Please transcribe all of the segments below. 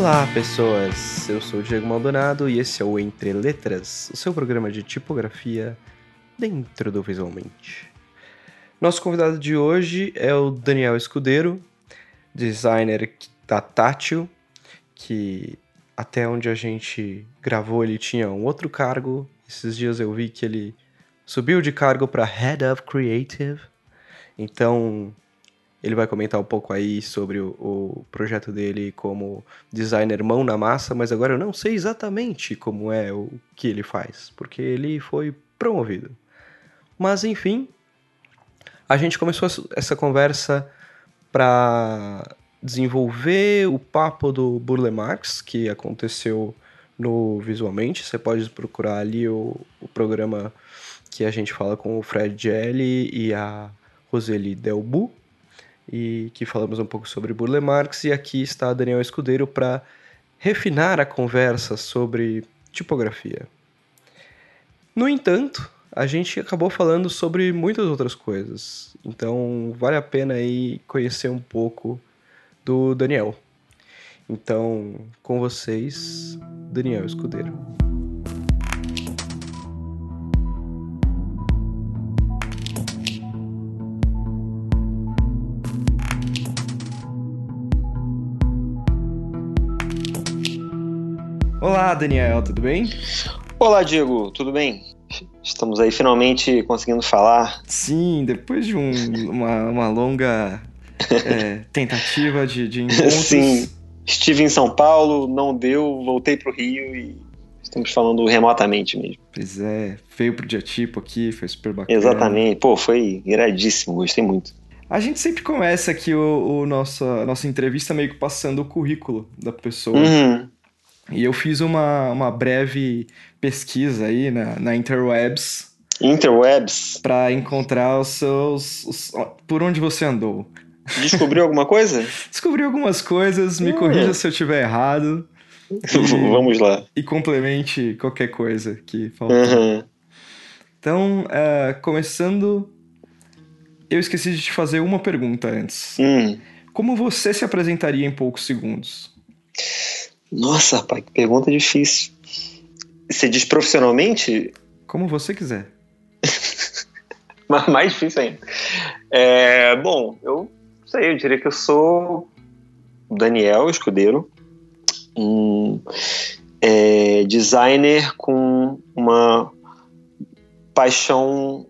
Olá, pessoas! Eu sou o Diego Maldonado e esse é o Entre Letras, o seu programa de tipografia dentro do Visualmente. Nosso convidado de hoje é o Daniel Escudeiro, designer da Tátil, que até onde a gente gravou ele tinha um outro cargo. Esses dias eu vi que ele subiu de cargo para Head of Creative, então ele vai comentar um pouco aí sobre o projeto dele como designer mão na massa, mas agora eu não sei exatamente como é o que ele faz, porque ele foi promovido. Mas enfim, a gente começou essa conversa para desenvolver o papo do Burle Marx, que aconteceu no Visualmente. Você pode procurar ali o programa que a gente fala com o Fred Gelli e a Roseli Delbu, e que falamos um pouco sobre Burle Marx, e aqui está Daniel Escudeiro para refinar a conversa sobre tipografia. No entanto, a gente acabou falando sobre muitas outras coisas, então vale a pena aí conhecer um pouco do Daniel. Então, com vocês, Daniel Escudeiro. Olá, Daniel, tudo bem? Olá, Diego, tudo bem? Estamos aí finalmente conseguindo falar. Sim, depois de uma longa tentativa de encontros. Sim, estive em São Paulo, não deu, voltei para o Rio e estamos falando remotamente mesmo. Pois é, veio para o Diacrítico aqui, foi super bacana. Exatamente, pô, foi iradíssimo, gostei muito. A gente sempre começa aqui a nossa entrevista meio que passando o currículo da pessoa. Uhum. E eu fiz uma breve pesquisa aí na Interwebs. Interwebs? Pra encontrar os seus... por onde você andou. Descobriu alguma coisa? Descobri algumas coisas, me corrija se eu estiver errado. Vamos lá. E complemente qualquer coisa que faltou. Uhum. Então, começando... Eu esqueci de te fazer uma pergunta antes. Como você se apresentaria em poucos segundos? Nossa, rapaz, que pergunta difícil. Você diz profissionalmente? Como você quiser. Mas mais difícil ainda. Bom, eu diria que eu sou Daniel Escudeiro, designer com uma paixão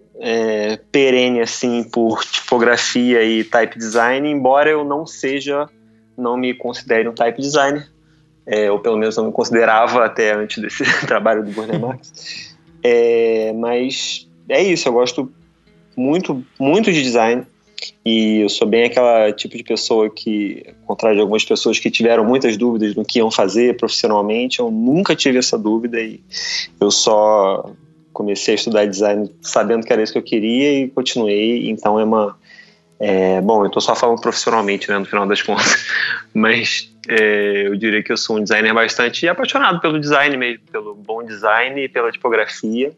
perene assim, por tipografia e type design, embora eu não me considere um type designer. Ou pelo menos não me considerava até antes desse trabalho do Burle Marx. Mas é isso, eu gosto muito, muito de design, e eu sou bem aquela tipo de pessoa que, ao contrário de algumas pessoas que tiveram muitas dúvidas no que iam fazer profissionalmente, eu nunca tive essa dúvida, e eu só comecei a estudar design sabendo que era isso que eu queria e continuei. Então bom, eu tô só falando profissionalmente, né, no final das contas, mas eu diria que eu sou um designer bastante apaixonado pelo design mesmo, pelo bom design e pela tipografia.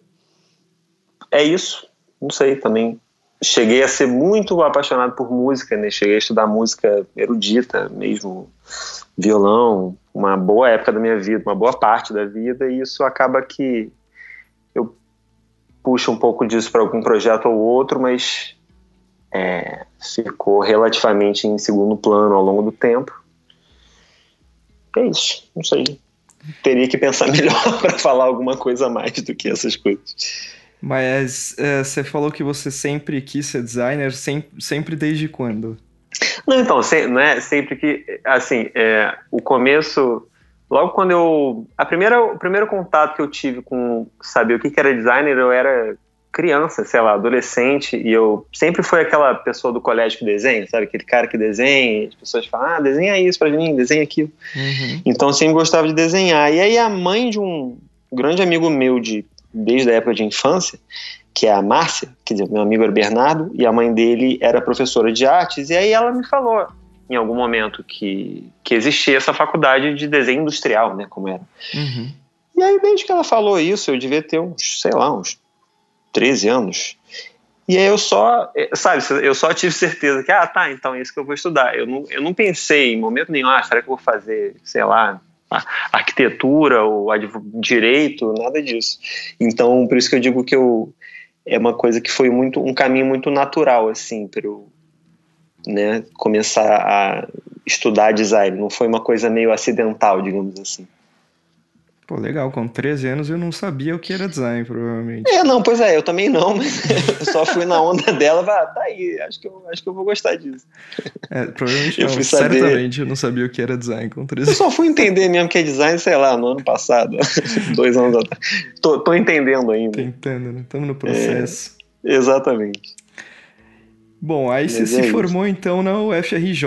É isso, não sei, também cheguei a ser muito apaixonado por música, né, cheguei a estudar música erudita mesmo, violão, uma boa época da minha vida, uma boa parte da vida, e isso acaba que eu puxo um pouco disso para algum projeto ou outro, mas... ficou relativamente em segundo plano ao longo do tempo. É isso, não sei. Teria que pensar melhor para falar alguma coisa a mais do que essas coisas. Mas você falou que você sempre quis ser designer, sempre desde quando? Não, então, não é sempre que... Assim, o começo... Logo quando eu... o primeiro contato que eu tive com saber o que era designer, eu era... criança, sei lá, adolescente, e eu sempre fui aquela pessoa do colégio que desenha, sabe, aquele cara que desenha, as pessoas falam, desenha isso pra mim, desenha aquilo. Uhum. Então eu sempre gostava de desenhar, e aí a mãe de um grande amigo meu desde a época de infância, que é a Márcia, quer dizer, meu amigo era o Bernardo, e a mãe dele era professora de artes, e aí ela me falou em algum momento que existia essa faculdade de desenho industrial, né, como era. Uhum. E aí desde que ela falou isso, eu devia ter uns 13 anos, E aí eu só, sabe, eu só tive certeza que, ah, tá, então é isso que eu vou estudar. Eu não pensei em momento nenhum, ah, será que eu vou fazer, sei lá, arquitetura ou direito, nada disso. Então, por isso que eu digo que é uma coisa que foi um caminho muito natural, assim, para eu, né, começar a estudar design. Não foi uma coisa meio acidental, digamos assim. Pô, legal, com 13 anos eu não sabia o que era design, provavelmente. É, não, pois é, eu também não, mas eu só fui na onda dela e falei, ah, tá aí, acho que eu vou gostar disso. É, provavelmente eu não, fui saber... certamente eu não sabia o que era design com 13 anos. Eu só fui entender mesmo que é design, sei lá, no ano passado, 2 anos atrás. Tô entendendo ainda. Tentando, né? Estamos no processo. É, exatamente. Bom, aí mas você se formou então na UFRJ,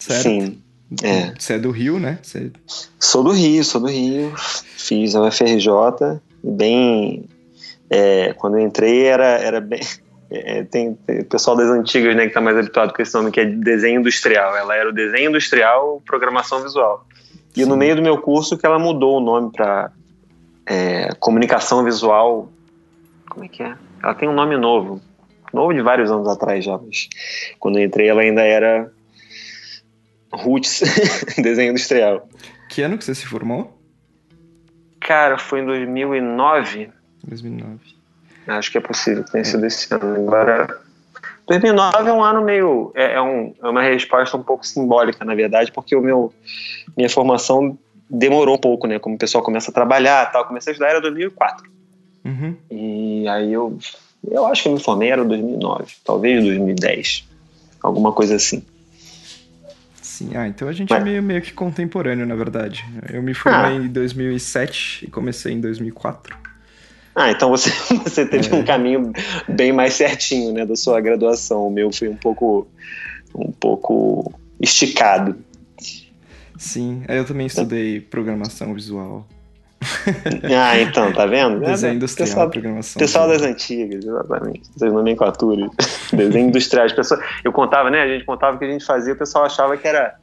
certo? Sim. Você é do Rio, né? Você... Sou do Rio. Fiz a UFRJ. Bem... quando eu entrei era bem... tem o pessoal das antigas, né, que tá mais habituado com esse nome, que é desenho industrial. Ela era o desenho industrial, programação visual. E Sim. No meio do meu curso que ela mudou o nome para comunicação visual. Como é que é? Ela tem um nome novo. Novo de vários anos atrás já, mas quando eu entrei ela ainda era... Roots, desenho industrial. Que ano que você se formou? Cara, foi em 2009. 2009. Acho que é possível que tenha sido esse ano. Agora, 2009 é um ano meio... É uma resposta um pouco simbólica, na verdade, porque minha formação demorou um pouco, né? Como o pessoal começa a trabalhar e tal. Comecei a estudar, era 2004. Uhum. E aí eu acho que eu me formei, era 2009. Talvez 2010. Alguma coisa assim. Sim, então a gente é meio que contemporâneo, na verdade. Eu me formei em 2007 e comecei em 2004. Ah, então você teve um caminho bem mais certinho, né, da sua graduação. O meu foi um pouco esticado. Sim, eu também estudei programação visual. Ah, então, tá vendo? Desenho industrial, programação. Pessoal das antigas, exatamente. Essas nomenclaturas. Desenho industrial. Eu contava, né? A gente contava que a gente fazia, o pessoal achava que era...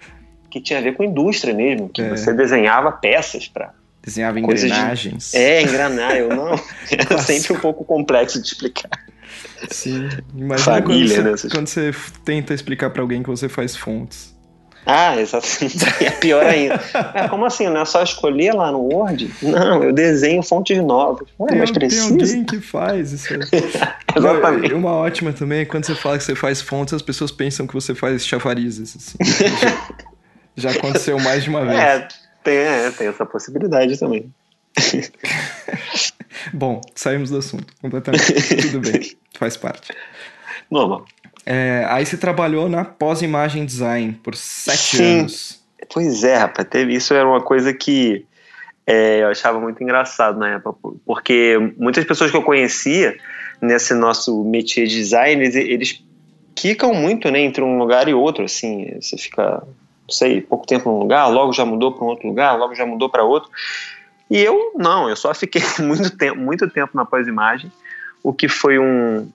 que tinha a ver com indústria mesmo. Que você desenhava peças pra... Desenhava engrenagens. Engrenagem. Eu não... Era sempre um pouco complexo de explicar. Sim. Imagina família, quando você tenta explicar pra alguém que você faz fontes. Ah, exatamente. É pior ainda. Como assim? Não é só escolher lá no Word? Não, eu desenho fontes novas. Ué, mas precisa. Tem alguém que faz isso. Exatamente. Uma ótima também é quando você fala que você faz fontes, as pessoas pensam que você faz chavarizes. Assim. Já aconteceu mais de uma vez. Tem essa possibilidade também. Bom, saímos do assunto completamente. Tudo bem, faz parte. Normal. Aí você trabalhou na Pós-Imagem Design por 7 anos. Pois é, rapaz, isso era uma coisa que eu achava muito engraçado na época, porque muitas pessoas que eu conhecia nesse nosso métier de design, eles quicam muito, né, entre um lugar e outro, assim, você fica, não sei, pouco tempo num lugar, logo já mudou para um outro lugar, logo já mudou para outro, e eu não, eu só fiquei muito tempo na Pós-Imagem, o que foi um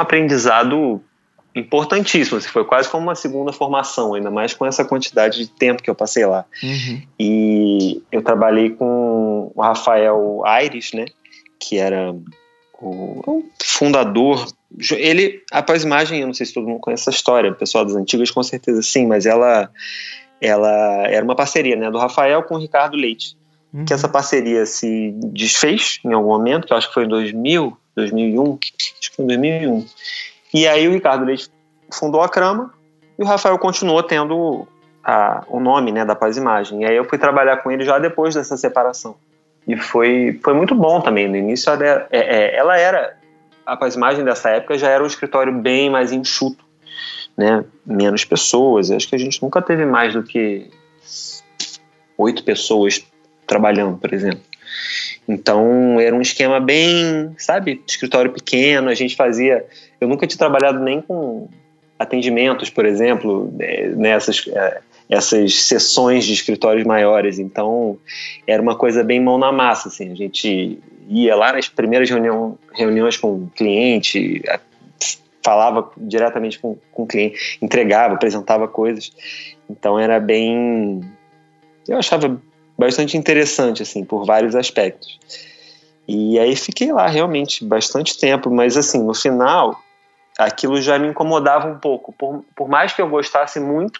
aprendizado importantíssimo, foi quase como uma segunda formação, ainda mais com essa quantidade de tempo que eu passei lá. Uhum. E eu trabalhei com o Rafael Ayres, né, que era o fundador. Ele, a Pós-Imagem, eu não sei se todo mundo conhece essa história, o pessoal das antigas com certeza sim, mas ela era uma parceria, né, do Rafael com o Ricardo Leite, que essa parceria se desfez em algum momento, que eu acho que foi em 2001, acho que foi em 2001. E aí o Ricardo Leite fundou a Crama e o Rafael continuou tendo o nome, né, da Pós-Imagem. E aí eu fui trabalhar com ele já depois dessa separação. E foi muito bom também. No início a Pós-Imagem dessa época já era um escritório bem mais enxuto, né, menos pessoas. Acho que a gente nunca teve mais do que 8 pessoas trabalhando, por exemplo. Então era um esquema bem, sabe, escritório pequeno, a gente fazia, eu nunca tinha trabalhado nem com atendimentos, por exemplo, nessas essas sessões de escritórios maiores, então era uma coisa bem mão na massa, assim, a gente ia lá nas primeiras reuniões com o cliente, falava diretamente com o cliente, entregava, apresentava coisas, então era bem, eu achava bastante interessante, assim, por vários aspectos. E aí fiquei lá realmente bastante tempo, mas assim, no final, aquilo já me incomodava um pouco. Por mais que eu gostasse muito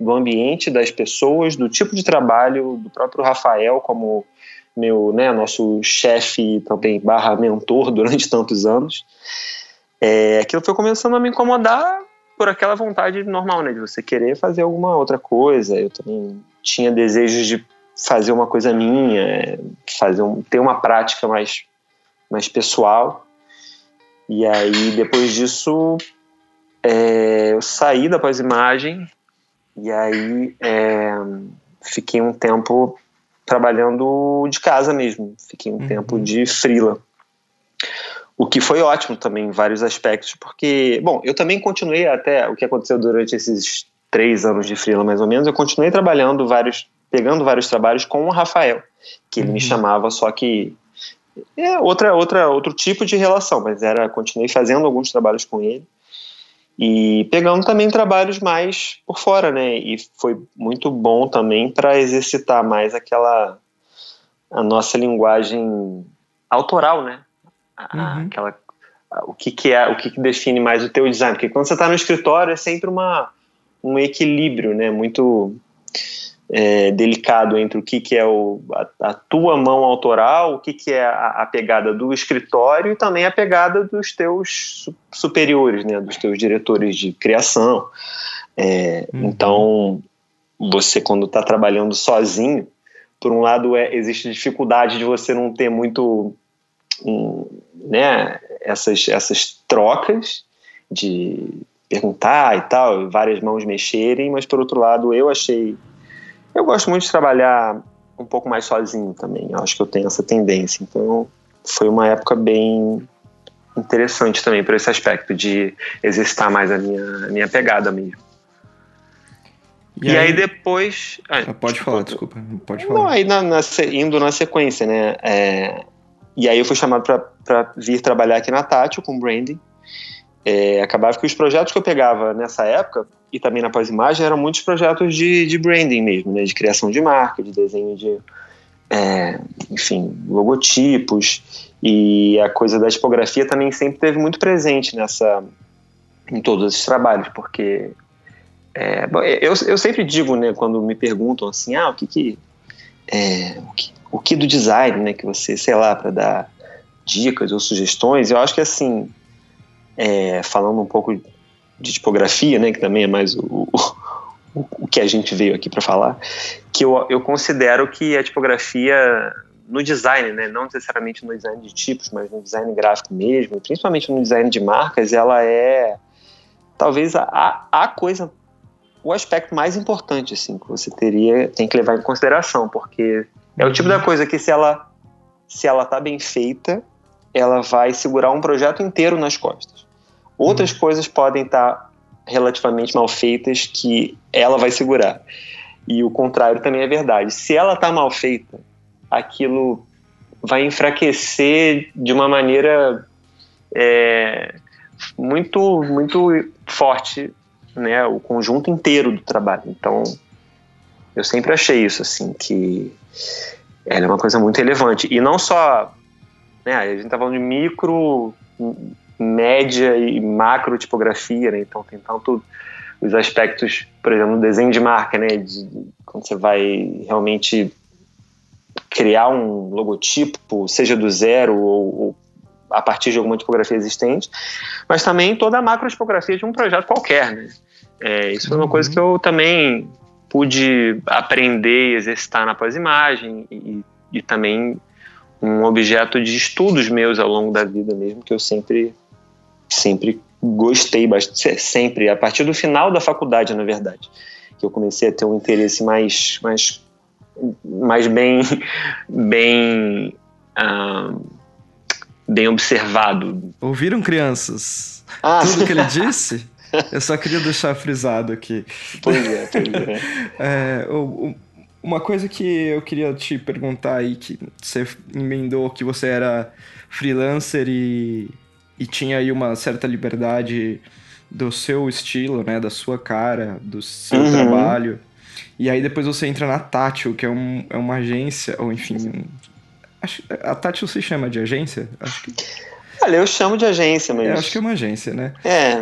do ambiente, das pessoas, do tipo de trabalho, do próprio Rafael como meu, né, nosso chefe também / mentor durante tantos anos, aquilo foi começando a me incomodar por aquela vontade normal, né, de você querer fazer alguma outra coisa. Eu também tinha desejos de fazer uma coisa minha, ter uma prática mais pessoal. E aí, depois disso, eu saí da Pós-Imagem e aí fiquei um tempo trabalhando de casa mesmo. Fiquei um tempo de freela. O que foi ótimo também em vários aspectos, porque, bom, eu também continuei até o que aconteceu durante esses 3 anos de freela, mais ou menos. Eu continuei trabalhando pegando vários trabalhos com o Rafael, que ele me chamava, só que é outro tipo de relação, mas continuei fazendo alguns trabalhos com ele e pegando também trabalhos mais por fora, né? E foi muito bom também para exercitar mais a nossa linguagem autoral, né? O que define mais o teu design? Porque quando você está no escritório é sempre um equilíbrio, né? Muito delicado entre o que é a tua mão autoral, o que é a pegada do escritório e também a pegada dos teus superiores, né, dos teus diretores de criação. Então, você quando está trabalhando sozinho, por um lado existe dificuldade de você não ter muito né, essas trocas de perguntar e tal, várias mãos mexerem, mas por outro lado eu gosto muito de trabalhar um pouco mais sozinho também. Eu acho que eu tenho essa tendência. Então, foi uma época bem interessante também por esse aspecto de exercitar mais a minha pegada mesmo. E aí depois... Pode falar, desculpa. Pode falar. Não, aí indo na sequência, né? E aí eu fui chamado para vir trabalhar aqui na Tátil com o branding. Acabava que os projetos que eu pegava nessa época e também na Pós-Imagem eram muitos projetos de branding mesmo, né, de criação de marca, de desenho de enfim, logotipos, e a coisa da tipografia também sempre teve muito presente em todos esses trabalhos, porque eu sempre digo, né, quando me perguntam assim, o que do design, né, que você, sei lá, para dar dicas ou sugestões, eu acho que assim, falando um pouco de tipografia, né, que também é mais o que a gente veio aqui para falar, que eu considero que a tipografia no design, né, não necessariamente no design de tipos, mas no design gráfico mesmo, principalmente no design de marcas, ela é talvez o aspecto mais importante assim, que você tem que levar em consideração, porque é o tipo da coisa que se ela tá bem feita, ela vai segurar um projeto inteiro nas costas. Outras coisas podem estar relativamente mal feitas que ela vai segurar. E o contrário também é verdade. Se ela está mal feita, aquilo vai enfraquecer de uma maneira muito, muito forte, né, o conjunto inteiro do trabalho. Então, eu sempre achei isso, assim, que ela é uma coisa muito relevante. E não só... Né, a gente está falando de micro, média e macro tipografia, né? Então tem tanto os aspectos, por exemplo, no desenho de marca, né? Quando você vai realmente criar um logotipo, seja do zero ou a partir de alguma tipografia existente, mas também toda a macro tipografia de um projeto qualquer, né? Isso foi uma coisa que eu também pude aprender e exercitar na Pós-Imagem e também... um objeto de estudos meus ao longo da vida mesmo, que eu sempre gostei bastante, sempre, a partir do final da faculdade, na verdade, que eu comecei a ter um interesse mais bem observado. Ouviram, crianças? Tudo que ele disse? Eu só queria deixar frisado aqui. Pois é. Uma coisa que eu queria te perguntar aí, que você emendou que você era freelancer e tinha aí uma certa liberdade do seu estilo, né, da sua cara, do seu trabalho, e aí depois você entra na Tátil, que é uma agência, ou enfim, A Tátil se chama de agência? Acho que... Olha, eu chamo de agência, mas... Eu acho que é uma agência, né? É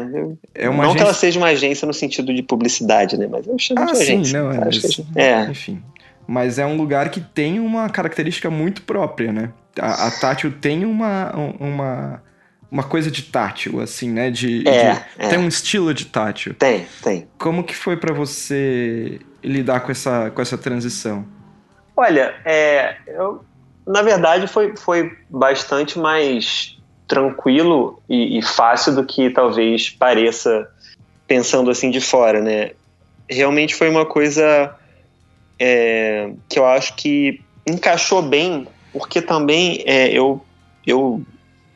uma agência... que ela seja uma agência no sentido de publicidade, né? Mas eu chamo de agência. Ah, sim, não, enfim. Mas é um lugar que tem uma característica muito própria, né? A Tátil tem uma coisa de Tátil, assim, né? Tem um estilo de Tátil. Tem. Como que foi pra você lidar com essa transição? Olha, na verdade foi bastante mais... tranquilo e fácil do que talvez pareça pensando assim de fora, né? Realmente foi uma coisa que eu acho que encaixou bem, porque também eu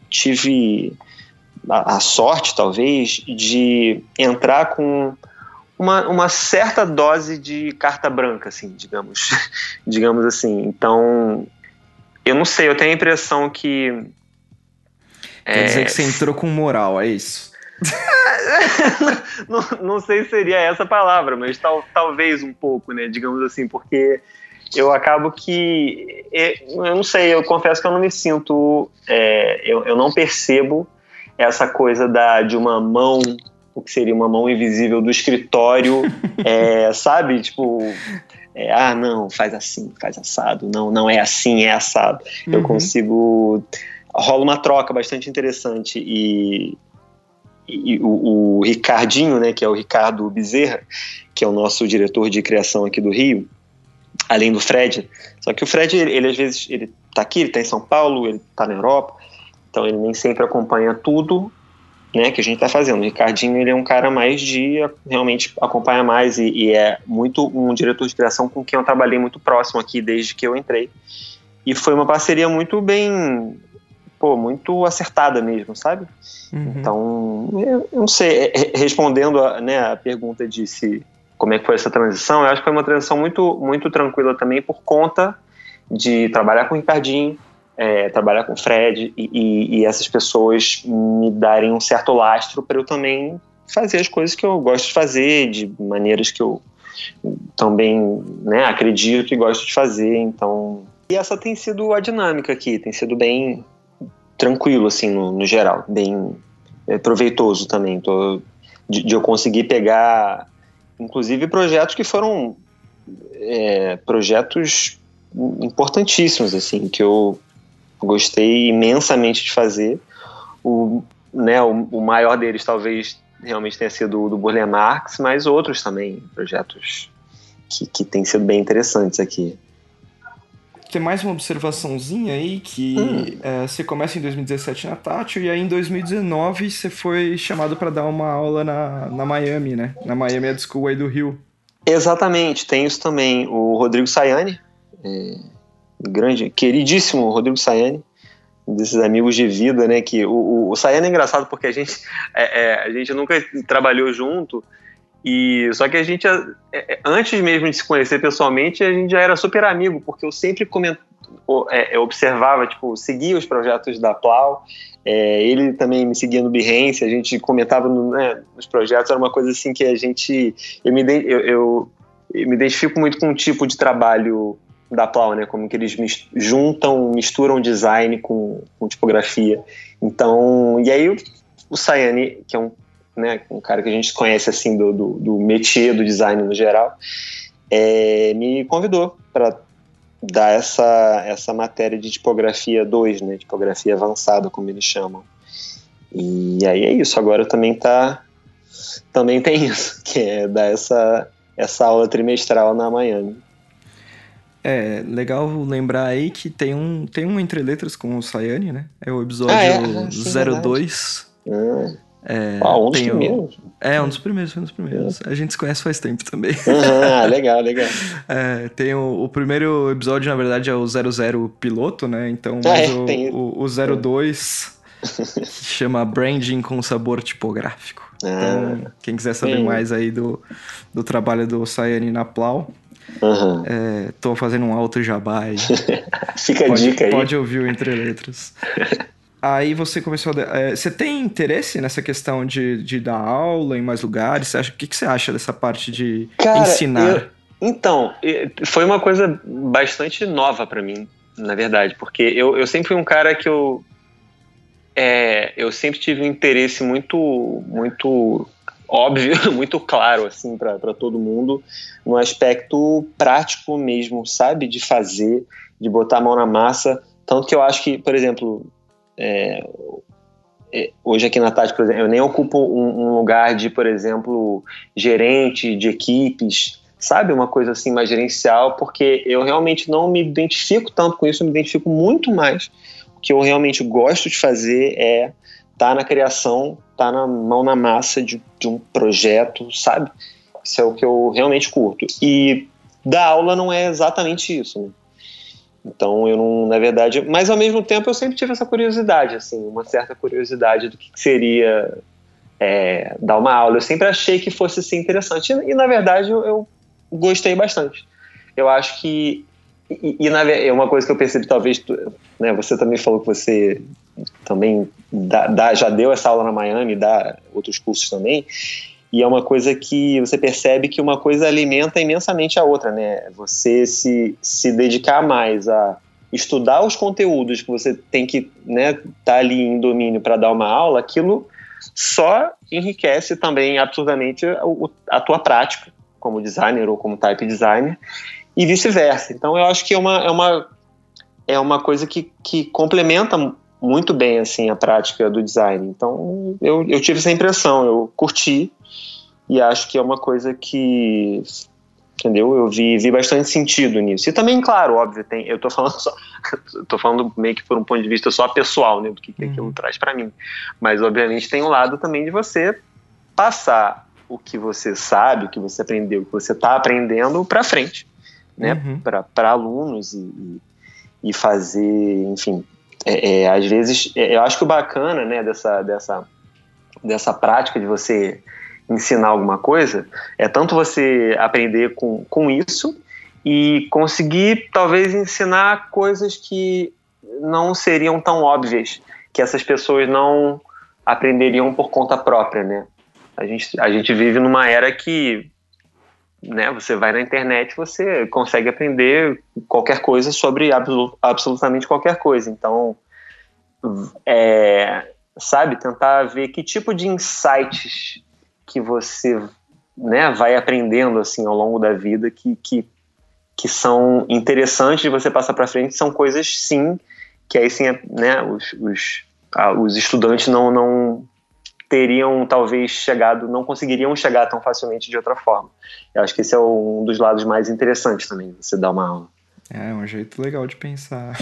tive a sorte, talvez, de entrar com uma certa dose de carta branca, assim, digamos. Digamos assim. Então, eu não sei, eu tenho a impressão que... Quer dizer que você entrou com moral, é isso? Não sei se seria essa palavra, mas talvez um pouco, né? Digamos assim, porque eu acabo que... Eu não sei, eu confesso que eu não me sinto... eu não percebo essa coisa de uma mão, o que seria uma mão invisível do escritório, sabe? Tipo... não, faz assim, faz assado. Não é assim, é assado. Uhum. Eu consigo... Rola uma troca bastante interessante e o Ricardinho, né, que é o Ricardo Bezerra, que é o nosso diretor de criação aqui do Rio, além do Fred. Só que o Fred, ele às vezes, ele tá aqui, ele tá em São Paulo, ele tá na Europa, então ele nem sempre acompanha tudo, né, que a gente tá fazendo. O Ricardinho, ele é um cara mais de, realmente acompanha mais e é muito um diretor de criação com quem eu trabalhei muito próximo aqui desde que eu entrei. E foi uma parceria muito bem... muito acertada mesmo, sabe? Uhum. Então, eu não sei, respondendo a pergunta de como é que foi essa transição, eu acho que foi uma transição muito, muito tranquila também por conta de trabalhar com o Ricardinho, trabalhar com o Fred e essas pessoas me darem um certo lastro para eu também fazer as coisas que eu gosto de fazer, de maneiras que eu também, né, acredito e gosto de fazer, então... E essa tem sido a dinâmica aqui, tem sido bem... tranquilo, assim, no geral, bem proveitoso também, de eu conseguir pegar, inclusive, projetos que foram projetos importantíssimos, assim, que eu gostei imensamente de fazer. O maior deles, talvez, realmente tenha sido o do Burle Marx, mas outros também, projetos que têm sido bem interessantes aqui. Tem mais uma observaçãozinha aí que você começa em 2017 na Tátil e aí em 2019 você foi chamado para dar uma aula na Miami, né? Na Miami Ad School aí do Rio. Exatamente, tem isso também. O Rodrigo Saiani, queridíssimo Rodrigo Saiani, desses amigos de vida, né? Que o Saiani é engraçado porque a gente nunca trabalhou junto. Só que a gente, antes mesmo de se conhecer pessoalmente, a gente já era super amigo, porque eu sempre observava, tipo, seguia os projetos da Plau, ele também me seguia no Behance, a gente comentava nos projetos, era uma coisa assim que a gente... Eu me identifico muito com o tipo de trabalho da Plau, né? Como que eles misturam design com tipografia. Então, e aí o Saiani, que é um cara que a gente conhece assim do métier do design no geral, me convidou para dar essa matéria de tipografia 2, né, tipografia avançada, como eles chamam. E aí é isso, agora também tem isso, que é dar essa aula trimestral na Miami. É legal lembrar aí que tem um Entre Letras com o Saiani, né, é o episódio 02. Um dos primeiros. A gente se conhece faz tempo também. Legal. Tem o primeiro episódio, na verdade, é o 00 piloto, né? Então, o 02 que chama Branding com Sabor Tipográfico. Então, quem quiser saber mais aí do trabalho do Saiani na Plau, tô fazendo um alto jabá aí. Fica a dica aí. Pode ouvir o Entre Letras. Aí você começou você tem interesse nessa questão de dar aula em mais lugares? O que você acha dessa parte de ensinar? Então, foi uma coisa bastante nova para mim. na verdade, porque eu sempre fui um cara que eu sempre tive um interesse muito óbvio, muito claro, assim, para todo mundo, no aspecto prático mesmo, sabe? De fazer, de botar a mão na massa. Tanto que eu acho que, por exemplo, hoje aqui na Tátil, por exemplo, eu nem ocupo um lugar de, por exemplo, gerente de equipes, sabe? Uma coisa assim mais gerencial, porque eu realmente não me identifico tanto com isso, eu me identifico muito mais. O que eu realmente gosto de fazer é estar na criação, estar na mão na massa de um projeto, sabe? Isso é o que eu realmente curto. E dar aula não é exatamente isso, né? Então eu não, na verdade... Mas ao mesmo tempo eu sempre tive essa curiosidade, assim, uma certa curiosidade do que seria dar uma aula. Eu sempre achei que fosse assim, interessante. E na verdade eu gostei bastante. Eu acho que... E uma coisa que eu percebi, talvez... né, você também falou que você também já deu essa aula na Miami, dá outros cursos também... E é uma coisa que você percebe que uma coisa alimenta imensamente a outra, né? Você se dedicar mais a estudar os conteúdos que você tem que tá ali em domínio para dar uma aula, aquilo só enriquece também absurdamente a tua prática como designer ou como type designer e vice-versa. Então eu acho que é uma coisa que complementa muito bem assim, a prática do design. Então eu tive essa impressão, eu curti. E acho que é uma coisa que, entendeu? Eu vi bastante sentido nisso. E também, claro, óbvio, eu tô falando meio que por um ponto de vista só pessoal, né? Do que aquilo traz pra mim. Mas, obviamente, tem um lado também de você passar o que você sabe, o que você aprendeu, o que você tá aprendendo pra frente, né? Uhum. Pra alunos e fazer, enfim... às vezes, eu acho que o bacana, né? Dessa prática de você... ensinar alguma coisa, é tanto você aprender com isso e conseguir talvez ensinar coisas que não seriam tão óbvias, que essas pessoas não aprenderiam por conta própria, né? A gente vive numa era que, né, você vai na internet, você consegue aprender qualquer coisa sobre absolutamente qualquer coisa. Então, sabe, tentar ver que tipo de insights que você, né, vai aprendendo assim, ao longo da vida que são interessantes de você passar para frente, são coisas sim, que aí sim, né, os estudantes não teriam talvez chegado, não conseguiriam chegar tão facilmente de outra forma. Eu acho que esse é um dos lados mais interessantes também, você dar uma aula. É um jeito legal de pensar.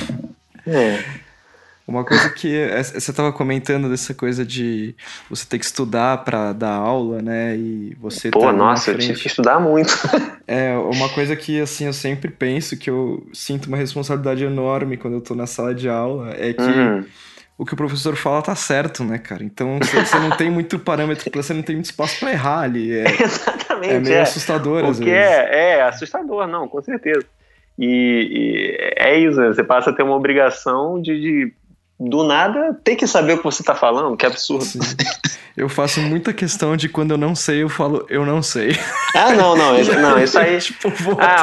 Uma coisa que você estava comentando dessa coisa de você ter que estudar para dar aula, né? E você... Pô, tá nossa, eu tive que estudar muito. É, uma coisa que, assim, eu sempre penso que eu sinto uma responsabilidade enorme quando eu tô na sala de aula, é que o que o professor fala tá certo, né, cara? Então, você não tem muito parâmetro, você não tem muito espaço para errar ali. Exatamente. É meio assustador, às vezes. É assustador, não, com certeza. E é isso, né? Você passa a ter uma obrigação de do nada tem que saber o que você tá falando, que absurdo. Sim. Eu faço muita questão de quando eu não sei, eu falo, eu não sei. Ah, não, isso aí... tipo,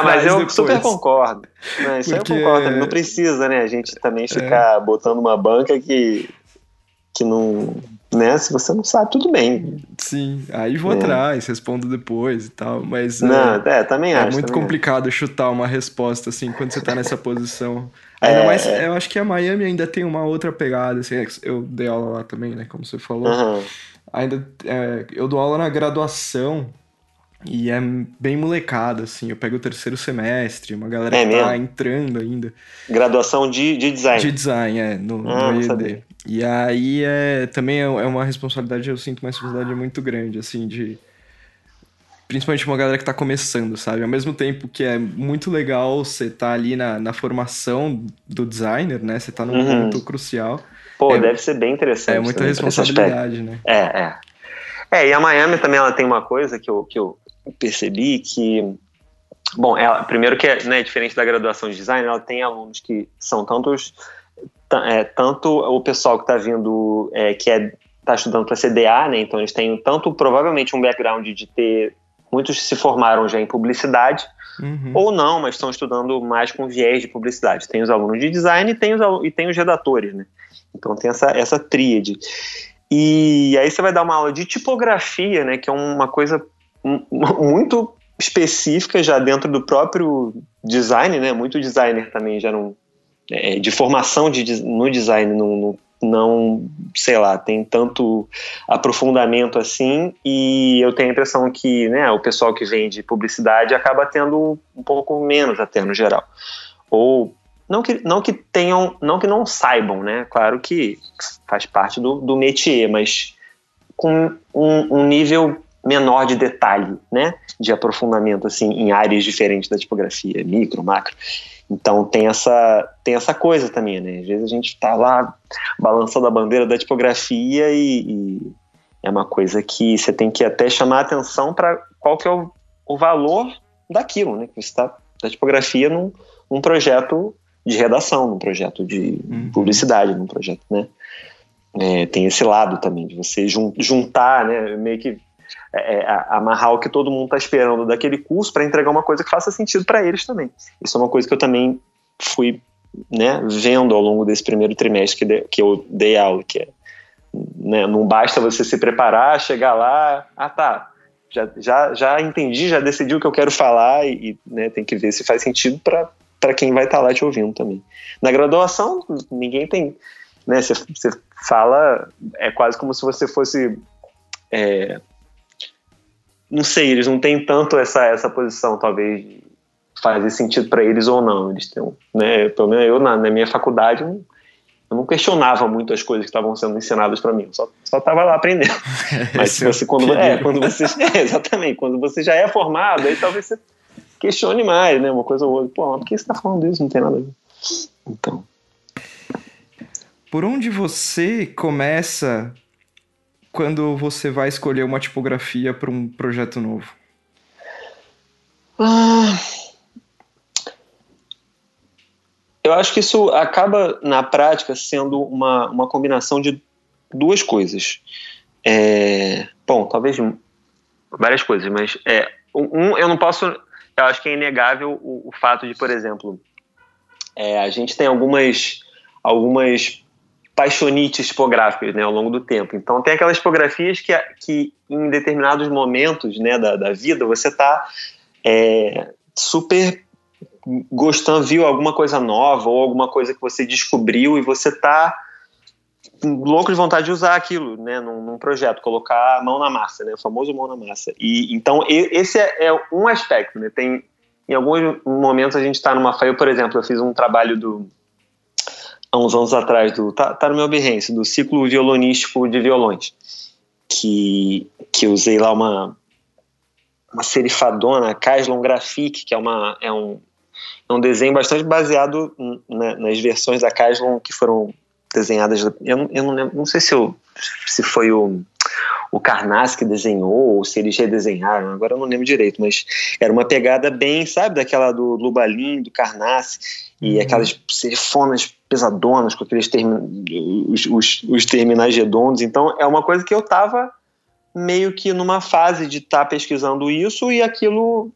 mas eu depois. Super concordo. Não, isso porque... aí eu concordo, não precisa, né, a gente também ficar botando uma banca que não... né, se você não sabe, tudo bem. Sim, aí vou atrás, respondo depois e tal, mas... Não, também acho. É muito complicado chutar uma resposta, assim, quando você tá nessa posição. Ainda mais, eu acho que a Miami ainda tem uma outra pegada, assim, eu dei aula lá também, né, como você falou. Uhum. Ainda, eu dou aula na graduação e é bem molecada, assim, eu pego o terceiro semestre, uma galera que tá entrando ainda. Graduação de design. De design, no IED. E aí também é uma responsabilidade, eu sinto uma responsabilidade muito grande, assim, de... Principalmente uma galera que tá começando, sabe? Ao mesmo tempo que é muito legal você tá ali na formação do designer, né? Você tá num momento crucial. Pô, deve ser bem interessante. É muita responsabilidade, né? E a Miami também, ela tem uma coisa que eu percebi que... Bom, ela, primeiro que é, né, diferente da graduação de design, ela tem alunos que são tanto o pessoal que tá vindo, que tá estudando para ser DA, né? Então eles têm tanto, provavelmente, um background de ter Muitos se formaram já em publicidade, uhum, ou não, mas estão estudando mais com viés de publicidade. Tem os alunos de design e tem os redatores, né? Então tem essa tríade. E aí você vai dar uma aula de tipografia, né, que é uma coisa muito específica já dentro do próprio design, né? Muito designer também já não... de formação no design não, sei lá, tem tanto aprofundamento assim, e eu tenho a impressão que, né, o pessoal que vem de publicidade acaba tendo um pouco menos até no geral, ou não que não saibam, né, claro que faz parte do métier, mas com um nível menor de detalhe, né, de aprofundamento assim, em áreas diferentes da tipografia, micro, macro. Então tem essa coisa também, né? Às vezes a gente tá lá balançando a bandeira da tipografia e é uma coisa que você tem que até chamar atenção para qual que é o valor daquilo, né? Que você tá da tipografia num projeto de redação, num projeto de publicidade, num projeto, né? Tem esse lado também de você juntar, né? Meio que amarrar o que todo mundo está esperando daquele curso para entregar uma coisa que faça sentido para eles também. Isso é uma coisa que eu também fui, né, vendo ao longo desse primeiro trimestre que eu dei aula, que é, né, não basta você se preparar, chegar lá, já entendi, já decidi o que eu quero falar e né, tem que ver se faz sentido para quem vai estar lá te ouvindo também. Na graduação, ninguém tem, né, você fala, é quase como se você fosse... não sei, eles não têm tanto essa posição, talvez, de fazer sentido para eles ou não. Eles têm, né, pelo menos eu, na minha faculdade, eu não questionava muito as coisas que estavam sendo ensinadas para mim. Eu só estava lá aprendendo. Mas quando você já é formado, aí talvez você questione mais, né, uma coisa ou outra. Pô, mas por que você está falando disso? Não tem nada a ver. Então... Por onde você começa... quando você vai escolher uma tipografia para um projeto novo? Eu acho que isso acaba, na prática, sendo uma combinação de duas coisas. Bom, talvez várias coisas, mas eu não posso... Eu acho que é inegável o fato de, por exemplo, a gente tem algumas paixonites tipográficas, né, ao longo do tempo. Então tem aquelas tipografias que em determinados momentos, né, da vida você está super gostando, viu alguma coisa nova ou alguma coisa que você descobriu e você está louco de vontade de usar aquilo, né, num projeto, colocar a mão na massa, né, o famoso mão na massa. E então esse é um aspecto, né. Tem em alguns momentos a gente está numa faia, por exemplo, eu fiz um trabalho há uns anos atrás, tá no meu Behance, do ciclo violonístico de violões, que usei lá uma serifadona, Caslon Graphic, que é um desenho bastante baseado nas versões da Caslon que foram desenhadas, eu não lembro, não sei se foi o Karnassi que desenhou, ou se eles redesenharam, agora eu não lembro direito, mas era uma pegada bem, sabe, daquela do Lubalin, do Karnassi, e aquelas serifonas pesadonas, com aqueles os terminais redondos. Então é uma coisa que eu estava meio que numa fase de estar pesquisando isso, e aquilo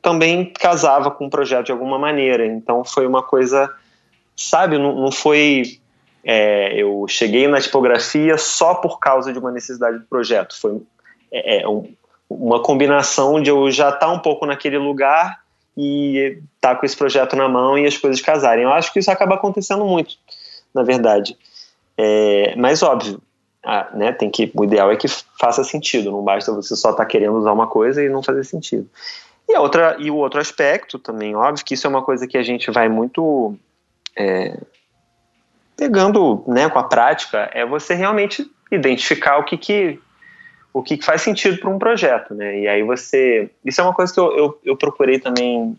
também casava com o projeto de alguma maneira. Então foi uma coisa, sabe, não foi... eu cheguei na tipografia só por causa de uma necessidade do projeto. Foi uma combinação de eu já estar um pouco naquele lugar e estar com esse projeto na mão e as coisas casarem. Eu acho que isso acaba acontecendo muito, na verdade. Mas óbvio, né, o ideal é que faça sentido, não basta você só estar querendo usar uma coisa e não fazer sentido. E o outro aspecto também, óbvio, que isso é uma coisa que a gente vai muito... pegando, né, com a prática, é você realmente identificar o que faz sentido para um projeto, né? E aí você... Isso é uma coisa que eu procurei também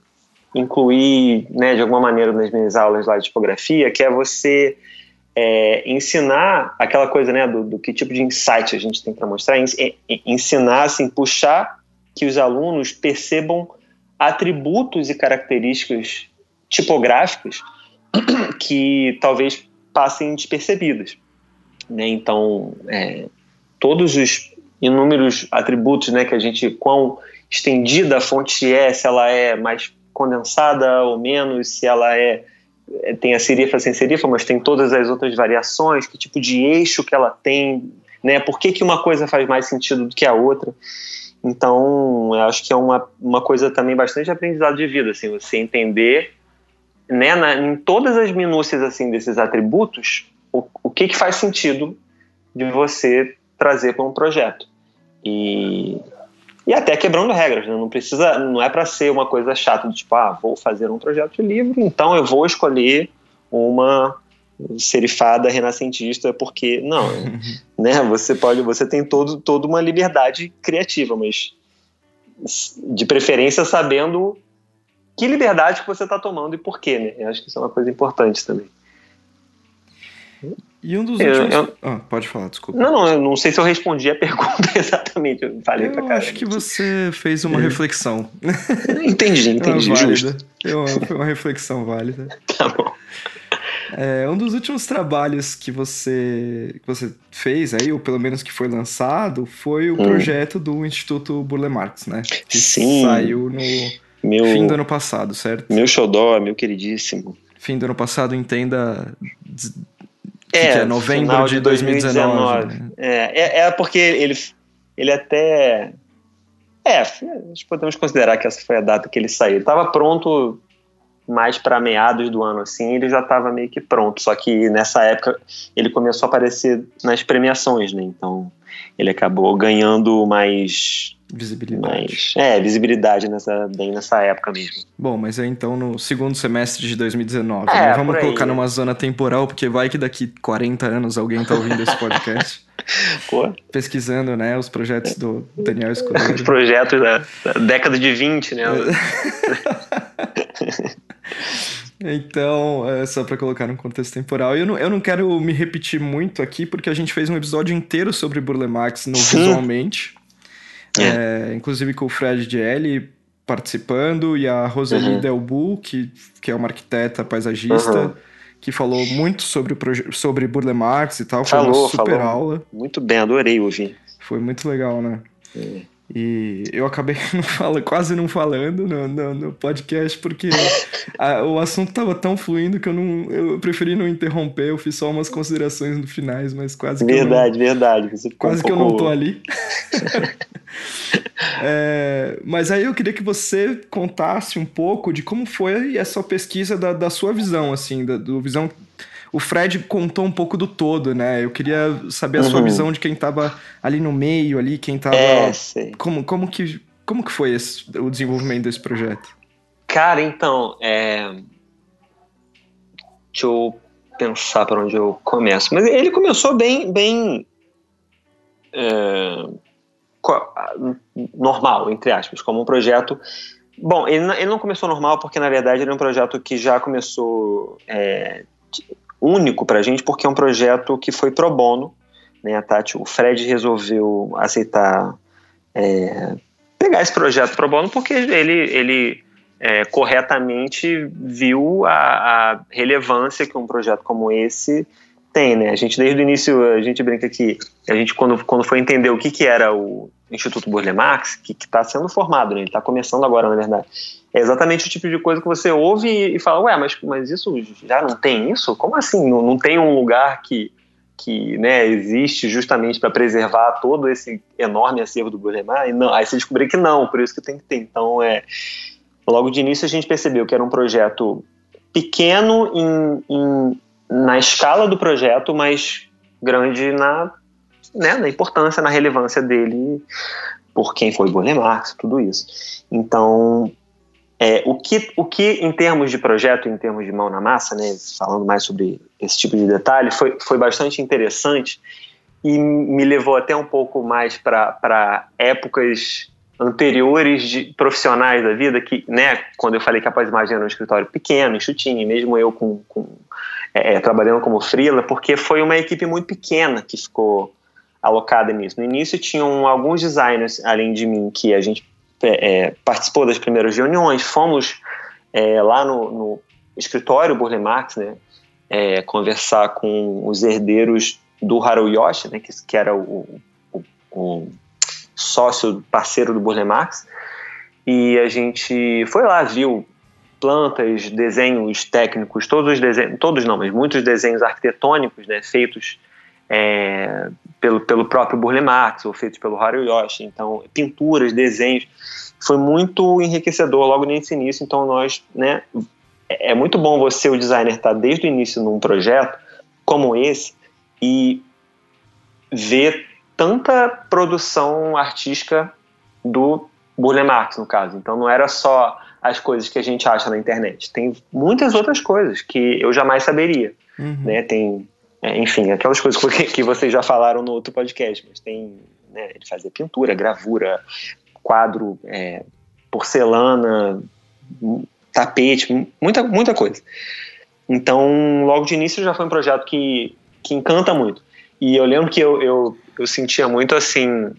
incluir, né, de alguma maneira nas minhas aulas lá de tipografia, que é você ensinar aquela coisa, né, do que tipo de insight a gente tem para mostrar, ensinar, assim, puxar que os alunos percebam atributos e características tipográficas que talvez passem despercebidas, né? Então, todos os inúmeros atributos, né, que a gente, quão estendida a fonte é, se ela é mais condensada ou menos, se ela é tem a serifa sem serifa, mas tem todas as outras variações, que tipo de eixo que ela tem, né? Por que que uma coisa faz mais sentido do que a outra? Então, eu acho que é uma coisa também bastante aprendizado de vida, assim, você entender, né, em todas as minúcias, assim, desses atributos, o que que faz sentido de você trazer para um projeto. E até quebrando regras, né? Não precisa, não é para ser uma coisa chata do tipo, ah, vou fazer um projeto de livro, então eu vou escolher uma serifada renascentista, porque não, né? Você tem toda uma liberdade criativa, mas de preferência sabendo que liberdade que você está tomando e por quê, né? Eu acho que isso é uma coisa importante também. E um dos últimos... pode falar, desculpa. Não, eu não sei se eu respondi a pergunta exatamente. Eu falei pra caramba. Acho que você fez uma reflexão. Entendi. Foi uma reflexão válida. Tá bom. Um dos últimos trabalhos que você fez aí, ou pelo menos que foi lançado, foi o projeto do Instituto Burle Marx, né? Que sim. Saiu no fim do ano passado, certo? Meu xodó, meu queridíssimo. Fim do ano passado, entenda... Que é novembro de 2019. Né? É porque ele até... nós podemos considerar que essa foi a data que ele saiu. Ele estava pronto mais para meados do ano, assim, ele já estava meio que pronto. Só que nessa época ele começou a aparecer nas premiações, né? Então ele acabou ganhando mais... visibilidade. Visibilidade nessa época mesmo. Bom, mas é então no segundo semestre de 2019, né? Vamos colocar numa zona temporal, porque vai que daqui 40 anos alguém tá ouvindo esse podcast. Pesquisando, né, os projetos do Daniel Escudeiro. Os projetos da década de 20, né? Então, só para colocar num contexto temporal, eu não quero me repetir muito aqui, porque a gente fez um episódio inteiro sobre Burle Marx no Visualmente. Inclusive com o Fred Gelli participando e a Roseli Delbu, que é uma arquiteta paisagista, que falou muito sobre Burle Marx e tal. Foi uma super aula. Muito bem, adorei ouvir. Foi muito legal, né? E eu acabei quase não falando no podcast, porque o assunto estava tão fluindo que eu preferi não interromper. Eu fiz só umas considerações no finais, mas quase que... Verdade. Você quase que eu não tô ali. Mas aí eu queria que você contasse um pouco de como foi essa pesquisa da sua visão, assim, do visão... O Fred contou um pouco do todo, né? Eu queria saber a sua visão de quem estava ali no meio, ali, quem estava... Como que foi o desenvolvimento desse projeto? Cara, então... Deixa eu pensar para onde eu começo. Mas ele começou bem normal, entre aspas, como um projeto... Bom, ele não começou normal porque, na verdade, ele é um projeto que já começou... único pra gente, porque é um projeto que foi pro bono, né, a Tátil, o Fred resolveu aceitar pegar esse projeto pro bono, porque ele corretamente viu a relevância que um projeto como esse tem, né, a gente desde o início, a gente brinca que a gente quando foi entender o que era o Instituto Burle Marx, que está sendo formado, né, ele está começando agora, na verdade, é exatamente o tipo de coisa que você ouve e fala, ué, mas isso já não tem isso? Como assim? Não tem um lugar que né, existe justamente para preservar todo esse enorme acervo do Burle Marx? Não, aí você descobriu que não, por isso que tem que ter. Então, logo de início a gente percebeu que era um projeto pequeno na escala do projeto, mas grande na importância, na relevância dele, por quem foi Burle Marx, tudo isso. Então... O que em termos de projeto, em termos de mão na massa, né, falando mais sobre esse tipo de detalhe, foi bastante interessante e me levou até um pouco mais para épocas anteriores de profissionais da vida, que, né, quando eu falei que a Pós-Imagem era um escritório pequeno, enxutinho, mesmo eu trabalhando como freela, porque foi uma equipe muito pequena que ficou alocada nisso. No início tinham alguns designers, além de mim, que a gente participou das primeiras reuniões, fomos lá no escritório Burle Marx, né, conversar com os herdeiros do Haruyoshi, né, que era o sócio, parceiro do Burle Marx, e a gente foi lá, viu plantas, desenhos técnicos, mas muitos desenhos arquitetônicos, né, feitos pelo próprio Burle Marx ou feitos pelo Haruyoshi, então pinturas, desenhos, foi muito enriquecedor logo nesse início. Então nós, né, é muito bom você, o designer, estar desde o início num projeto como esse e ver tanta produção artística do Burle Marx, no caso. Então não era só as coisas que a gente acha na internet, tem muitas outras coisas que eu jamais saberia, né? Tem, enfim, aquelas coisas que vocês já falaram no outro podcast, mas tem, né, ele fazia pintura, gravura, quadro, porcelana, tapete, muita coisa. Então logo de início já foi um projeto que encanta muito. E eu lembro que eu sentia muito assim,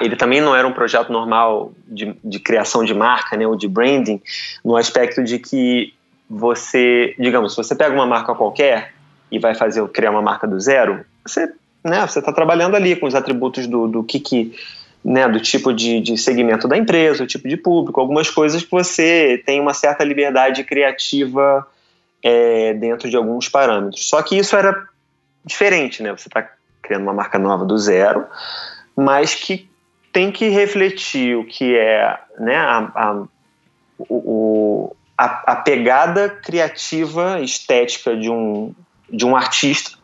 ele também não era um projeto normal de criação de marca, né, ou de branding, no aspecto de que você, digamos, se você pega uma marca qualquer e vai criar uma marca do zero, você está trabalhando ali com os atributos do que né, do tipo de segmento da empresa, o tipo de público, algumas coisas que você tem uma certa liberdade criativa dentro de alguns parâmetros. Só que isso era diferente, né? Você está criando uma marca nova do zero, mas que tem que refletir o que é, né, a pegada criativa, estética de um artista,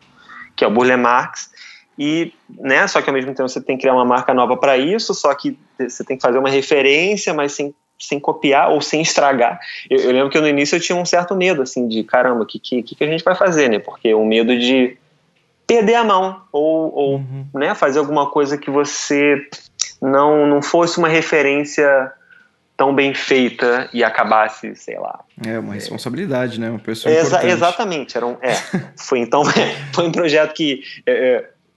que é o Burle Marx, e, né, só que ao mesmo tempo você tem que criar uma marca nova para isso, só que você tem que fazer uma referência, mas sem copiar ou sem estragar. Eu lembro que no início eu tinha um certo medo, assim, de caramba, que a gente vai fazer, né? Porque o medo de perder a mão ou né, fazer alguma coisa que você não fosse uma referência tão bem feita e acabasse, sei lá. É uma responsabilidade, né? Uma pessoa importante. Exatamente. Foi um projeto que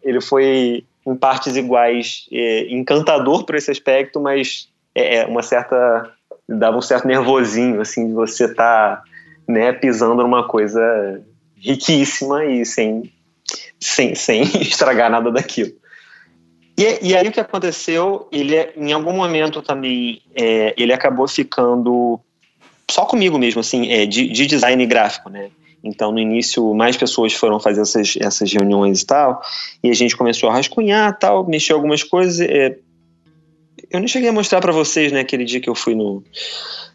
ele foi, em partes iguais, encantador por esse aspecto, mas dava um certo nervosinho, assim, de você estar, né, pisando numa coisa riquíssima e sem estragar nada daquilo. E aí o que aconteceu, em algum momento também, ele acabou ficando só comigo mesmo, assim, de design gráfico, né? Então, no início, mais pessoas foram fazer essas reuniões e tal, e a gente começou a rascunhar, tal, mexer algumas coisas. Eu nem cheguei a mostrar para vocês, né, aquele dia que eu fui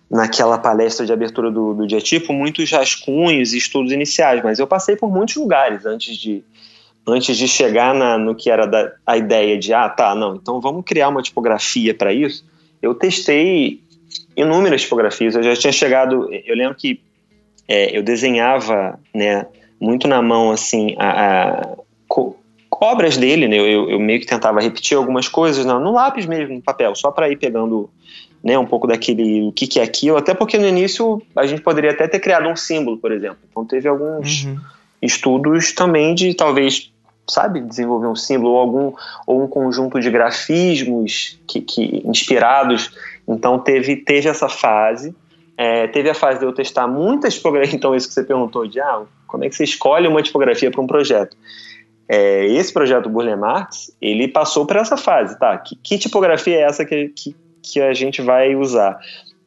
naquela palestra de abertura do Diacrítico, muitos rascunhos e estudos iniciais, mas eu passei por muitos lugares antes de chegar no que era a ideia de, então vamos criar uma tipografia para isso. Eu testei inúmeras tipografias, eu já tinha chegado, eu lembro que eu desenhava, né, muito na mão, assim, obras dele, né? Eu meio que tentava repetir algumas coisas, no lápis mesmo, no papel, só para ir pegando, né, um pouco daquele, o que é aquilo, até porque no início a gente poderia até ter criado um símbolo, por exemplo. Então teve alguns estudos também de talvez, sabe, desenvolver um símbolo ou um conjunto de grafismos que inspirados. Então teve essa fase. Teve a fase de eu testar muitas tipografias. Então isso que você perguntou de como é que você escolhe uma tipografia para um projeto. Esse projeto Burle Marx, ele passou por essa fase, tá? Que tipografia é essa que a gente vai usar?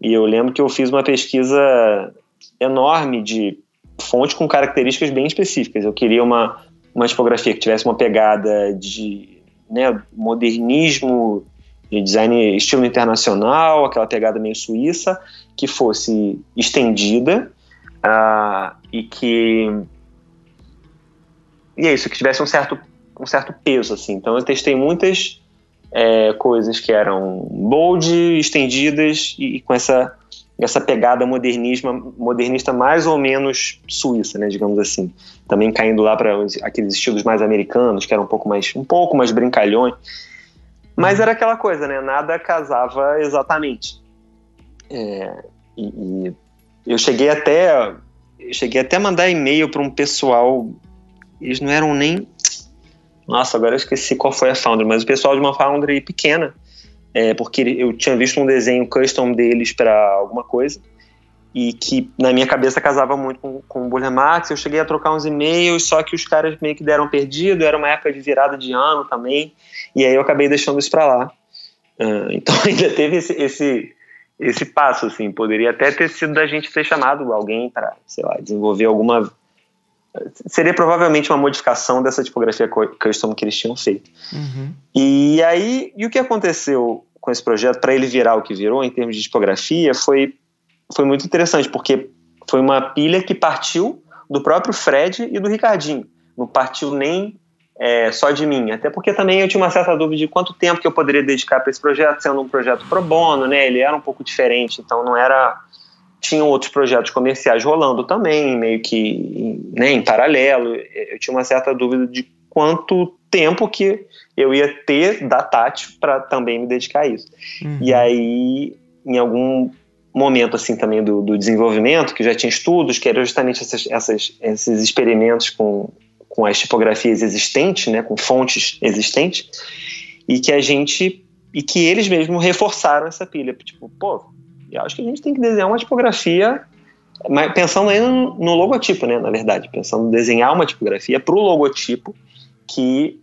E eu lembro que eu fiz uma pesquisa enorme de fonte com características bem específicas. Eu queria uma tipografia que tivesse uma pegada de, né, modernismo, de design estilo internacional, aquela pegada meio suíça, que fosse estendida, e que... E é isso, que tivesse um certo peso, assim. Então eu testei muitas coisas que eram bold, estendidas e com essa pegada modernista mais ou menos suíça, né, digamos assim. Também caindo lá para aqueles estilos mais americanos, que eram um pouco mais brincalhões. Mas era aquela coisa, né, nada casava exatamente. E eu cheguei até a mandar e-mail para um pessoal... Eles não eram nem... Nossa, agora eu esqueci qual foi a Foundry, mas o pessoal de uma Foundry pequena, porque eu tinha visto um desenho custom deles para alguma coisa, e que na minha cabeça casava muito com o Burle Marx. Eu cheguei a trocar uns e-mails, só que os caras meio que deram perdido, era uma época de virada de ano também, e aí eu acabei deixando isso para lá. Então ainda teve esse esse passo, assim, poderia até ter sido da gente ter chamado alguém para, sei lá, desenvolver alguma... Seria provavelmente uma modificação dessa tipografia custom que eles tinham feito. Uhum. E aí, e o que aconteceu com esse projeto, para ele virar o que virou em termos de tipografia, foi muito interessante, porque foi uma pilha que partiu do próprio Fred e do Ricardinho. Não partiu nem só de mim, até porque também eu tinha uma certa dúvida de quanto tempo que eu poderia dedicar para esse projeto, sendo um projeto pro bono, né? Ele era um pouco diferente, então não era... Tinham outros projetos comerciais rolando também, meio que, né, em paralelo. Eu tinha uma certa dúvida de quanto tempo que eu ia ter da Tátil para também me dedicar a isso. Uhum. E aí, em algum momento assim também do desenvolvimento, que eu já tinha estudos, que eram justamente esses experimentos com as tipografias existentes, né, com fontes existentes, e que eles mesmos reforçaram essa pilha. Tipo, pô, eu acho que a gente tem que desenhar uma tipografia, mas pensando aí no logotipo, né, na verdade, pensando em desenhar uma tipografia para o logotipo que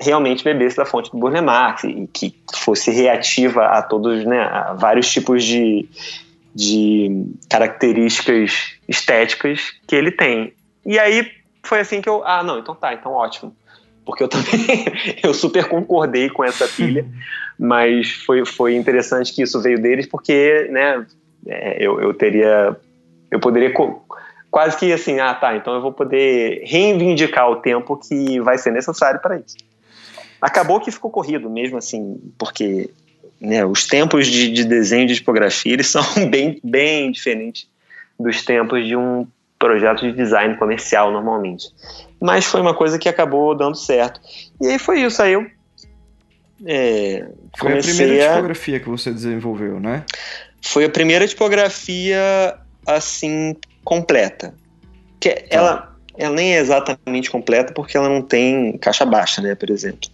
realmente bebesse da fonte do Burle Marx e que fosse reativa a todos, né, a vários tipos de características estéticas que ele tem. E aí foi assim que eu... Ah, não, então tá, então ótimo. Porque eu também eu super concordei com essa pilha, mas foi interessante que isso veio deles, porque, né, eu poderia quase que assim, ah tá, então eu vou poder reivindicar o tempo que vai ser necessário para isso. Acabou que ficou corrido mesmo assim, porque, né, os tempos de desenho de tipografia, eles são bem diferentes dos tempos de um projeto de design comercial normalmente. Mas foi uma coisa que acabou dando certo. E aí foi isso, aí eu comecei... Foi a primeira tipografia que você desenvolveu, né? Foi a primeira tipografia, assim, completa. Que ela nem é exatamente completa, porque ela não tem caixa baixa, né, por exemplo.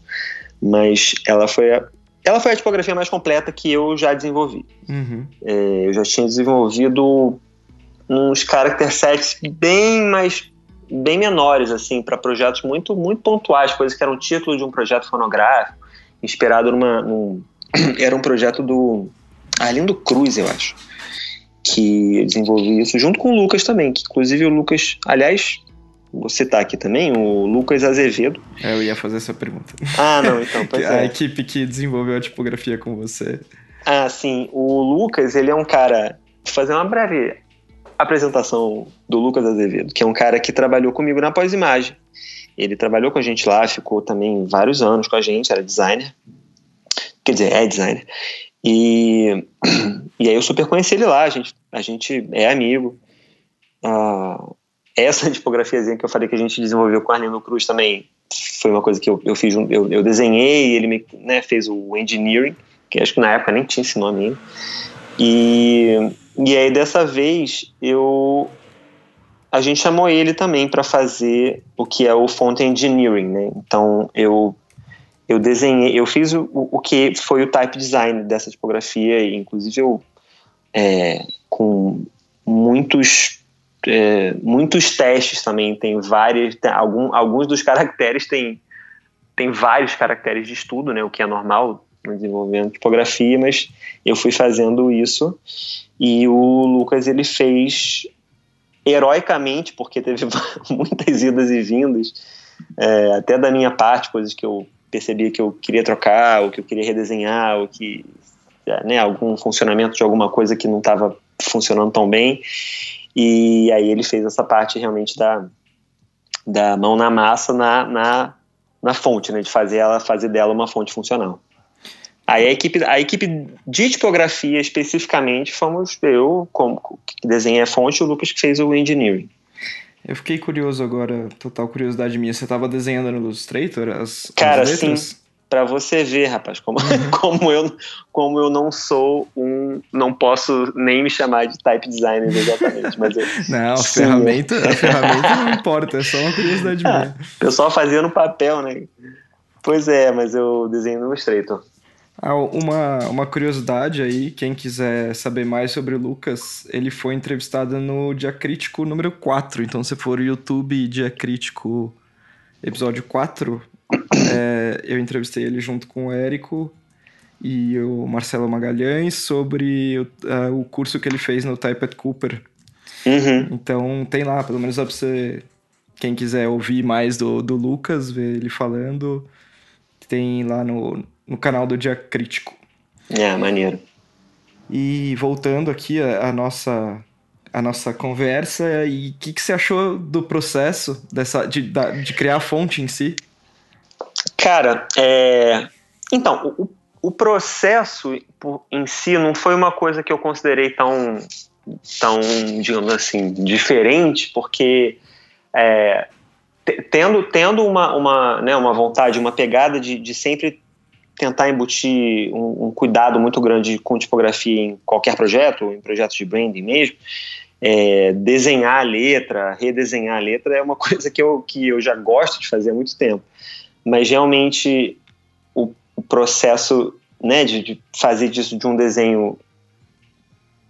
Mas ela foi a tipografia mais completa que eu já desenvolvi. Uhum. Eu já tinha desenvolvido uns character sets bem menores, assim, para projetos muito, muito pontuais, coisas que eram título de um projeto fonográfico, inspirado era um projeto do Arlindo Cruz, eu acho, que eu desenvolvi isso junto com o Lucas também, que inclusive o Lucas, aliás, vou citar aqui também, o Lucas Azevedo. Eu ia fazer essa pergunta. Ah, não, então, pois é. A equipe que desenvolveu a tipografia com você. Ah, sim, o Lucas, ele é um cara, vou fazer uma breve apresentação do Lucas Azevedo, que é um cara que trabalhou comigo na Pós-Imagem. Ele trabalhou com a gente lá, ficou também vários anos com a gente, era designer. Quer dizer, é designer. E aí eu super conheci ele lá, a gente é amigo. Essa tipografiazinha que eu falei que a gente desenvolveu com o Arlindo Cruz também foi uma coisa que eu fiz, eu desenhei, ele me, né, fez o engineering, que acho que na época nem tinha esse nome ainda. E aí, dessa vez, a gente chamou ele também para fazer o que é o font engineering, né? Então, eu desenhei, eu fiz o que foi o type design dessa tipografia, e inclusive eu, com muitos testes também, alguns dos caracteres tem vários caracteres de estudo, né? O que é normal no desenvolvimento de tipografia, mas eu fui fazendo isso. E o Lucas, ele fez heroicamente, porque teve muitas idas e vindas, até da minha parte, coisas que eu percebia que eu queria trocar, ou que eu queria redesenhar, ou que, né, algum funcionamento de alguma coisa que não estava funcionando tão bem. E aí ele fez essa parte realmente da mão na massa, na fonte, né, de fazer dela uma fonte funcional. Aí a equipe de tipografia, especificamente, fomos eu, que desenhei a fonte, e o Lucas que fez o engineering. Eu fiquei curioso agora, total curiosidade minha. Você estava desenhando no Illustrator as letras? Sim, para você ver, rapaz, como eu não sou não posso nem me chamar de type designer exatamente, mas não, a ferramenta não importa, é só uma curiosidade minha. O pessoal fazia no papel, né? Pois é, mas eu desenho no Illustrator. Uma curiosidade aí, quem quiser saber mais sobre o Lucas, ele foi entrevistado no Diacrítico número 4, então se for YouTube Diacrítico episódio 4, eu entrevistei ele junto com o Érico, e o Marcelo Magalhães sobre o curso que ele fez no Taipei Cooper. Uhum. Então tem lá, pelo menos dá pra você, quem quiser ouvir mais do Lucas, ver ele falando, tem lá no canal do Diacrítico. É, maneiro. E voltando aqui a nossa conversa, e o que você achou do processo de criar a fonte em si? Cara, então, o processo em si não foi uma coisa que eu considerei tão digamos assim, diferente, porque tendo uma vontade, uma pegada de sempre tentar embutir um cuidado muito grande com tipografia em qualquer projeto, em projetos de branding mesmo, desenhar a letra, redesenhar a letra é uma coisa que eu já gosto de fazer há muito tempo. Mas realmente o processo, né, de fazer disso de um desenho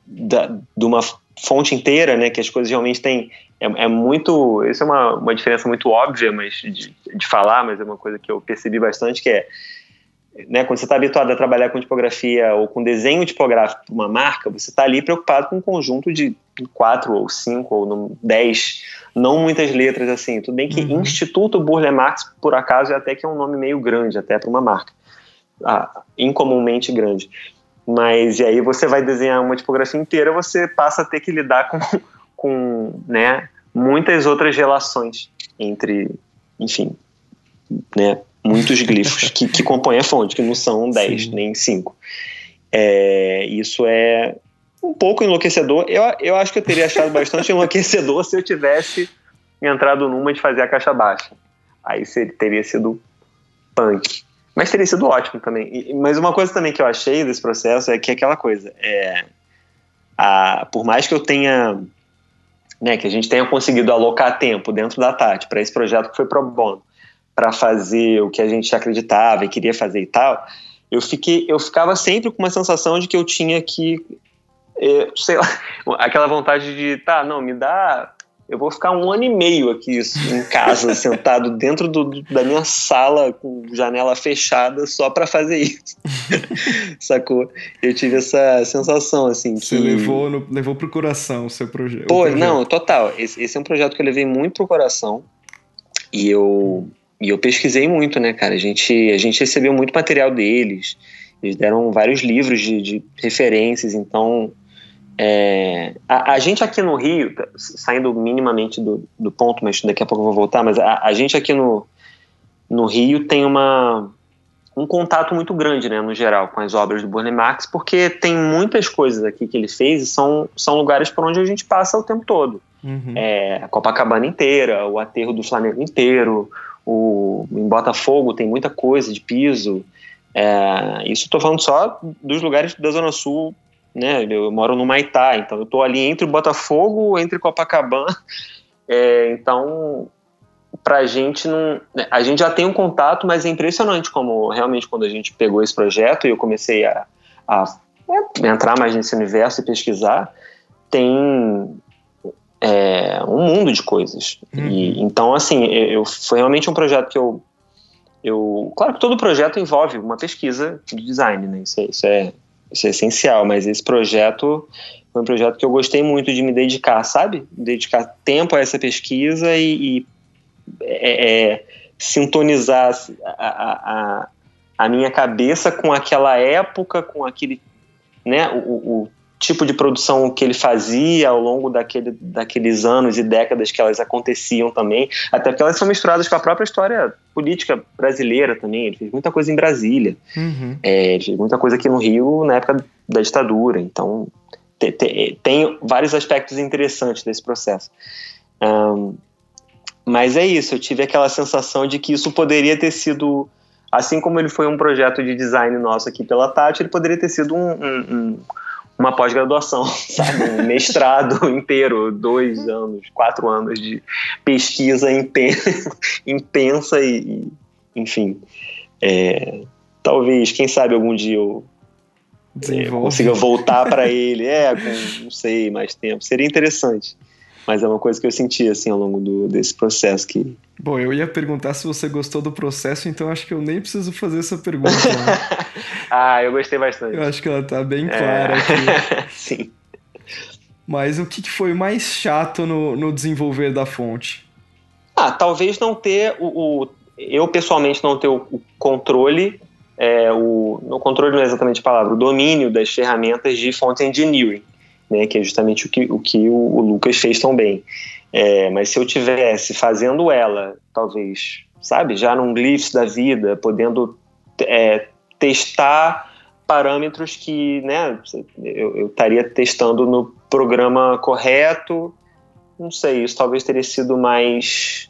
de uma fonte inteira, né, que as coisas realmente têm... É muito... Isso é uma diferença muito óbvia, mas de falar, mas é uma coisa que eu percebi bastante, que é... Né, quando você está habituado a trabalhar com tipografia ou com desenho tipográfico para uma marca, você está ali preocupado com um conjunto de 4 ou 5 ou 10, não muitas letras assim. Tudo bem que Instituto Burle Marx, por acaso, é até que é um nome meio grande, até para uma marca, incomumente grande. Mas e aí você vai desenhar uma tipografia inteira, você passa a ter que lidar com né, muitas outras relações entre, enfim, né, muitos glifos que compõem a fonte, que não são 10, sim, nem 5. Isso é um pouco enlouquecedor. Eu acho que eu teria achado bastante enlouquecedor se eu tivesse entrado numa de fazer a caixa baixa. Aí teria sido punk. Mas teria sido ótimo também. Mas uma coisa também que eu achei desse processo é que aquela coisa... por mais que eu tenha... Né, que a gente tenha conseguido alocar tempo dentro da Tati para esse projeto que foi pro bono, para fazer o que a gente acreditava e queria fazer e tal, eu ficava sempre com uma sensação de que eu tinha que, sei lá, aquela vontade de, tá, não, me dá, eu vou ficar 1 ano e meio aqui em casa, sentado dentro da minha sala, com janela fechada, só para fazer isso. Sacou? Eu tive essa sensação, assim, que... Você levou pro coração o seu projeto. Pô, não, total, esse é um projeto que eu levei muito pro coração, e eu pesquisei muito, né, cara? A gente recebeu muito material deles. Eles deram vários livros de referências. Então, a gente aqui no Rio, saindo minimamente do ponto, mas daqui a pouco eu vou voltar, mas a gente aqui no Rio tem um contato muito grande, né, no geral, com as obras do Burle Marx, porque tem muitas coisas aqui que ele fez e são lugares por onde a gente passa o tempo todo. Uhum. A Copacabana inteira, o aterro do Flamengo inteiro... Em Botafogo tem muita coisa de piso, isso estou falando só dos lugares da Zona Sul, né? Eu moro no Maitá, então eu estou ali entre o Botafogo, entre Copacabana, então para a gente não... A gente já tem um contato, mas é impressionante como realmente quando a gente pegou esse projeto e eu comecei a entrar mais nesse universo e pesquisar, tem... um mundo de coisas. E, então, assim, foi realmente um projeto que eu... Claro que todo projeto envolve uma pesquisa de design, né? Isso é essencial, mas esse projeto foi um projeto que eu gostei muito de me dedicar, sabe? Dedicar tempo a essa pesquisa e sintonizar a minha cabeça com aquela época, com aquele... né? O tipo de produção que ele fazia ao longo daqueles anos e décadas que elas aconteciam também, até porque elas são misturadas com a própria história política brasileira também. Ele fez muita coisa em Brasília, ele fez muita coisa aqui no Rio na época da ditadura, então tem vários aspectos interessantes desse processo. Mas é isso, eu tive aquela sensação de que isso poderia ter sido... Assim como ele foi um projeto de design nosso aqui pela Tati, ele poderia ter sido uma pós-graduação, sabe? Um mestrado inteiro, 2 anos, 4 anos de pesquisa intensa e enfim, talvez, quem sabe algum dia eu consiga voltar para ele, com, não sei, mais tempo, seria interessante, mas é uma coisa que eu senti assim ao longo desse processo, que Bom, eu ia perguntar se você gostou do processo, então acho que eu nem preciso fazer essa pergunta. Né? Ah, eu gostei bastante. Eu acho que ela tá bem clara aqui. Sim. Mas o que foi mais chato no desenvolver da fonte? Ah, talvez não ter eu pessoalmente não ter o controle, o controle não é exatamente a palavra, o domínio das ferramentas de font engineering, né, que é justamente o que o Lucas fez tão bem. Mas se eu tivesse fazendo ela, talvez, sabe, já num Glyphs da vida, podendo testar parâmetros que, né, eu estaria testando no programa correto, não sei, isso talvez teria sido mais...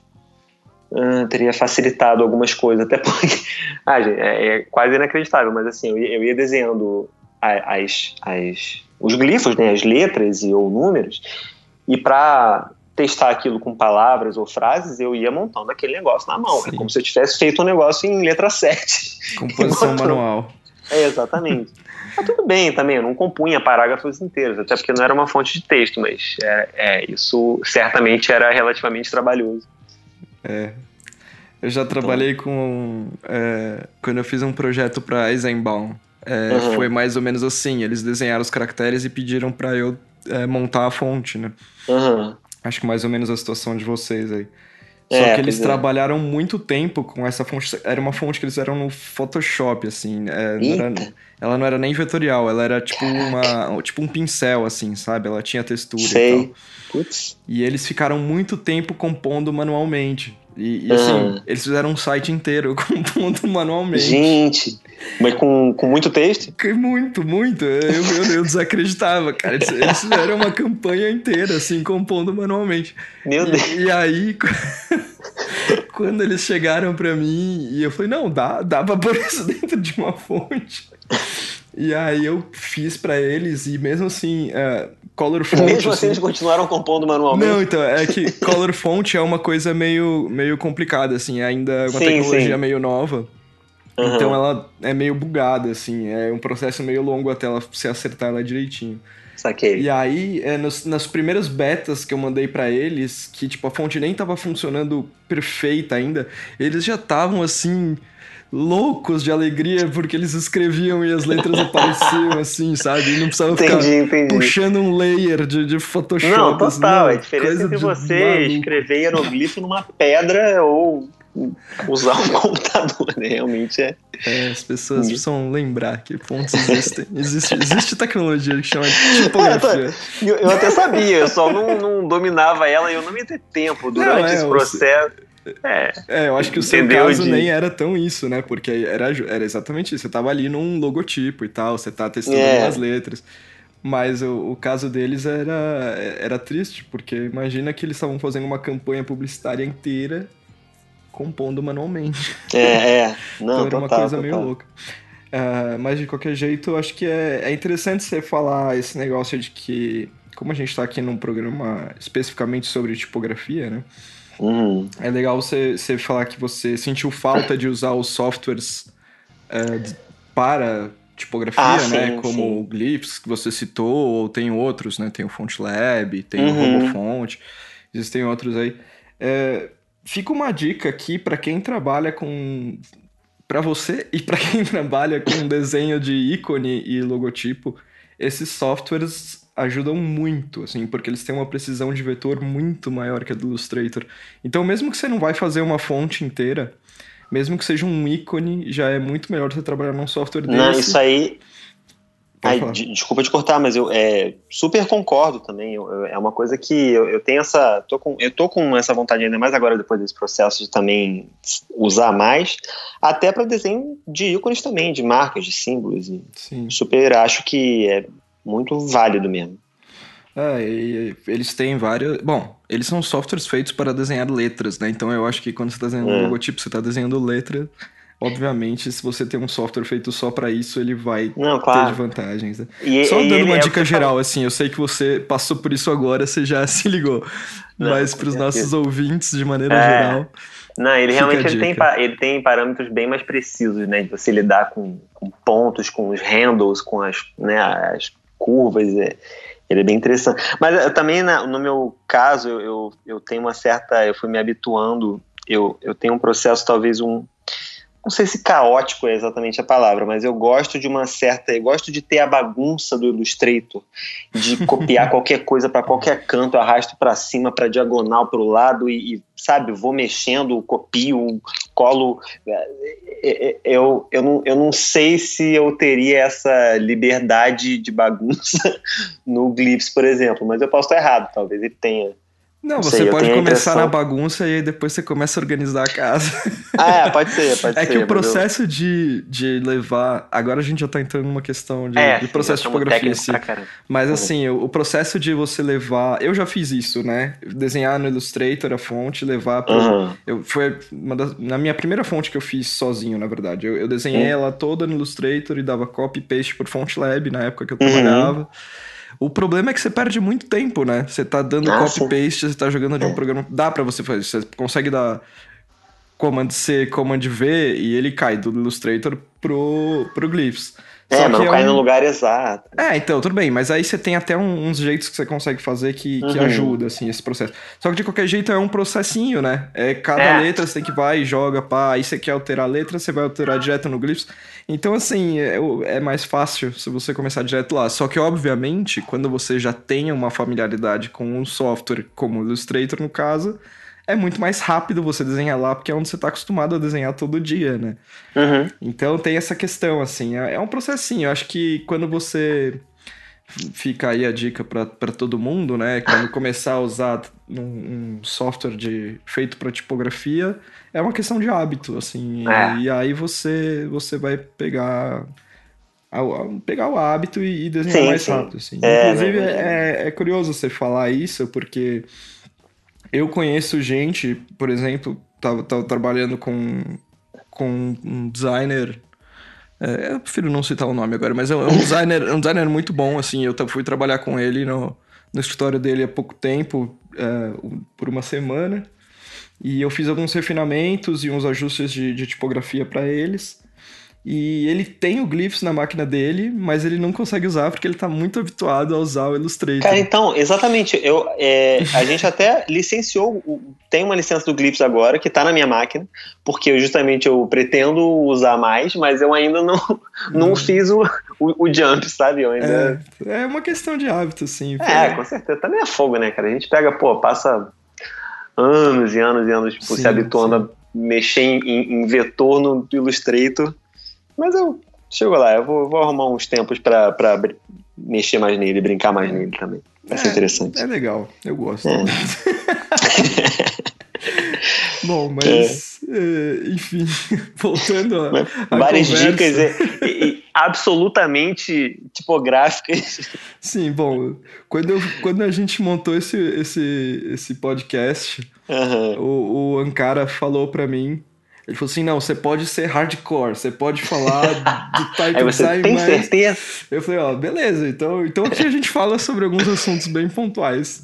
teria facilitado algumas coisas, até porque gente, é quase inacreditável, mas assim, eu ia desenhando os glifos, né, as letras ou números, e para testar aquilo com palavras ou frases, eu ia montando aquele negócio na mão. Sim. É como se eu tivesse feito um negócio em letra 7. Composição manual. Exatamente. Mas tudo bem também, eu não compunha parágrafos inteiros, até porque não era uma fonte de texto, mas isso certamente era relativamente trabalhoso. Eu já trabalhei com... quando eu fiz um projeto para Eisenbaum, foi mais ou menos assim. Eles desenharam os caracteres e pediram para eu montar a fonte, né? Uhum. Acho que mais ou menos a situação de vocês aí. Só que eles trabalharam muito tempo com essa fonte. Era uma fonte que eles fizeram no Photoshop, assim. Ela não era nem vetorial, ela era tipo, tipo um pincel, assim, sabe? Ela tinha textura. Sei. E tal. Putz. E eles ficaram muito tempo compondo manualmente. E assim, eles fizeram um site inteiro compondo manualmente. Gente, mas com muito texto? Muito, muito. Eu desacreditava, cara. Eles fizeram uma campanha inteira, assim, compondo manualmente. Meu Deus. E aí, quando eles chegaram pra mim, e eu falei, não, dá pra pôr isso dentro de uma fonte. E aí eu fiz pra eles, e mesmo assim... Color font, mesmo assim, eles continuaram compondo manualmente. Não, então, é que color font é uma coisa meio complicada, assim, ainda é uma tecnologia meio nova. Uhum. Então ela é meio bugada, assim, é um processo meio longo até ela se acertar lá direitinho. Saquei. E aí, nas primeiras betas que eu mandei pra eles, que tipo, a fonte nem tava funcionando perfeita ainda, eles já estavam assim... loucos de alegria, porque eles escreviam e as letras apareciam assim, sabe? E não precisava ficar puxando um layer de Photoshop. Não, total, a diferença entre você escrever hieroglifo numa pedra ou usar um computador, né? Realmente as pessoas precisam lembrar que fontes existem. Existe tecnologia que chama de tipografia. Eu até sabia, eu só não dominava ela e eu não ia ter tempo durante esse processo. Eu acho que o seu caso nem era tão isso, né? Porque era exatamente isso. Você tava ali num logotipo e tal, você tá testando umas letras. Mas o caso deles era triste, porque imagina que eles estavam fazendo uma campanha publicitária inteira compondo manualmente. Não, então era uma coisa meio louca. Mas de qualquer jeito, eu acho que é interessante você falar esse negócio de que, como a gente tá aqui num programa especificamente sobre tipografia, né? É legal você falar que você sentiu falta de usar os softwares para tipografia, né? Sim, como o Glyphs, que você citou, ou tem outros, né? Tem o FontLab, tem o RoboFont, existem outros aí. Fica uma dica aqui para quem trabalha com... Para você e para quem trabalha com desenho de ícone e logotipo, esses softwares... ajudam muito, assim, porque eles têm uma precisão de vetor muito maior que a do Illustrator. Então, mesmo que você não vai fazer uma fonte inteira, mesmo que seja um ícone, já é muito melhor você trabalhar num software desse. Não, isso aí... desculpa te cortar, mas eu super concordo também. É uma coisa que eu tenho essa... Eu tô com essa vontade ainda mais agora, depois desse processo, de também usar mais, até para desenho de ícones também, de marcas, de símbolos. Sim. Super acho que é... muito válido mesmo. E eles têm vários... Bom, eles são softwares feitos para desenhar letras, né? Então eu acho que quando você está desenhando um logotipo, você está desenhando letra. Obviamente, se você tem um software feito só para isso, ele vai ter desvantagens. Né? Só dando uma dica geral, assim, eu sei que você passou por isso agora, você já se ligou. Mas para os nossos ouvintes, de maneira geral... Não, ele realmente ele tem parâmetros bem mais precisos, né? De você lidar com pontos, com os handles, com as curvas, ele é bem interessante. Mas eu também, no meu caso, eu tenho uma certa... Eu fui me habituando eu tenho um processo talvez não sei se caótico é exatamente a palavra, mas eu gosto de eu gosto de ter a bagunça do Illustrator, de copiar qualquer coisa para qualquer canto, arrasto para cima, para diagonal, para o lado e, sabe, vou mexendo, copio, colo. Eu não sei se eu teria essa liberdade de bagunça no Glyphs, por exemplo, mas eu posso estar errado, talvez ele tenha. Não, você pode começar na bagunça e aí depois você começa a organizar a casa. Ah, é, pode ser. É que o processo de levar... Agora a gente já tá entrando numa questão de processo de tipografia em si. Mas assim, o processo de você levar... Eu já fiz isso, né? Desenhar no Illustrator a fonte, levar para... Foi na minha primeira fonte que eu fiz sozinho, na verdade. Eu desenhei ela toda no Illustrator e dava copy e paste por FontLab na época que eu trabalhava. O problema é que você perde muito tempo, né? Você tá dando copy-paste, você tá jogando de um programa... Dá pra você fazer, você consegue dar Command-C, Command-V e ele cai do Illustrator pro Glyphs. Só mas não cai no lugar exato. Então, tudo bem, mas aí você tem até uns jeitos que você consegue fazer que ajuda, assim, esse processo. Só que de qualquer jeito é um processinho, né? Cada letra você tem que vai e joga, pá, aí você quer alterar a letra, você vai alterar direto no Glyphs. Então, assim, é mais fácil se você começar direto lá. Só que, obviamente, quando você já tem uma familiaridade com um software como o Illustrator, no caso... É muito mais rápido você desenhar lá, porque é onde você está acostumado a desenhar todo dia, né? Então tem essa questão, assim, é um processinho. Eu acho que quando você... Fica aí a dica para todo mundo, né? Quando começar a usar um software feito para tipografia, é uma questão de hábito, assim. E aí você vai pegar o hábito e desenhar mais rápido, assim. Inclusive, é curioso você falar isso, porque... Eu conheço gente, por exemplo, tava trabalhando com um designer... eu prefiro não citar o nome agora, mas é um designer muito bom, assim. Eu fui trabalhar com ele no escritório dele há pouco tempo, por uma semana. E eu fiz alguns refinamentos e uns ajustes de tipografia para eles. E ele tem o Glyphs na máquina dele, mas ele não consegue usar porque ele tá muito habituado a usar o Illustrator. Cara, então, exatamente. A gente até licenciou, tem uma licença do Glyphs agora, que tá na minha máquina, porque eu pretendo usar mais, mas eu ainda não fiz o jump, sabe? Eu ainda... É uma questão de hábito, assim. Com certeza. Também é fogo, né, cara? A gente pega, passa anos e anos e anos, se habituando a mexer em vetor no Illustrator. Mas eu chego lá, eu vou arrumar uns tempos pra mexer mais nele, brincar mais nele também. Vai ser interessante. É legal, eu gosto. Bom, mas enfim, voltando a várias dicas absolutamente tipográficas. Sim, bom, quando a gente montou esse podcast, o Ankara falou pra mim. Ele falou assim, não, você pode ser hardcore, você pode falar do type design, tem certeza? Eu falei, beleza, então aqui a gente fala sobre alguns assuntos bem pontuais.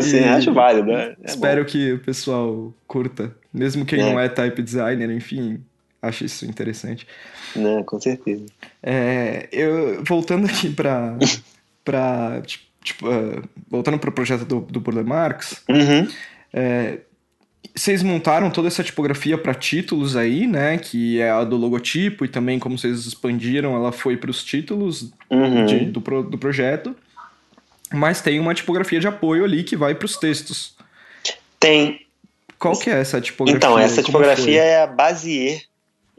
Sim, acho válido, né? Espero que o pessoal curta, mesmo quem não é type designer, enfim, acho isso interessante. Não, com certeza. Voltando aqui voltando para o projeto do Burle Marx, vocês montaram toda essa tipografia para títulos aí, né? Que é a do logotipo e também como vocês expandiram, ela foi para os títulos do projeto. Mas tem uma tipografia de apoio ali que vai para os textos. Tem. Qual que é essa tipografia? Então, essa tipografia é a Bézier.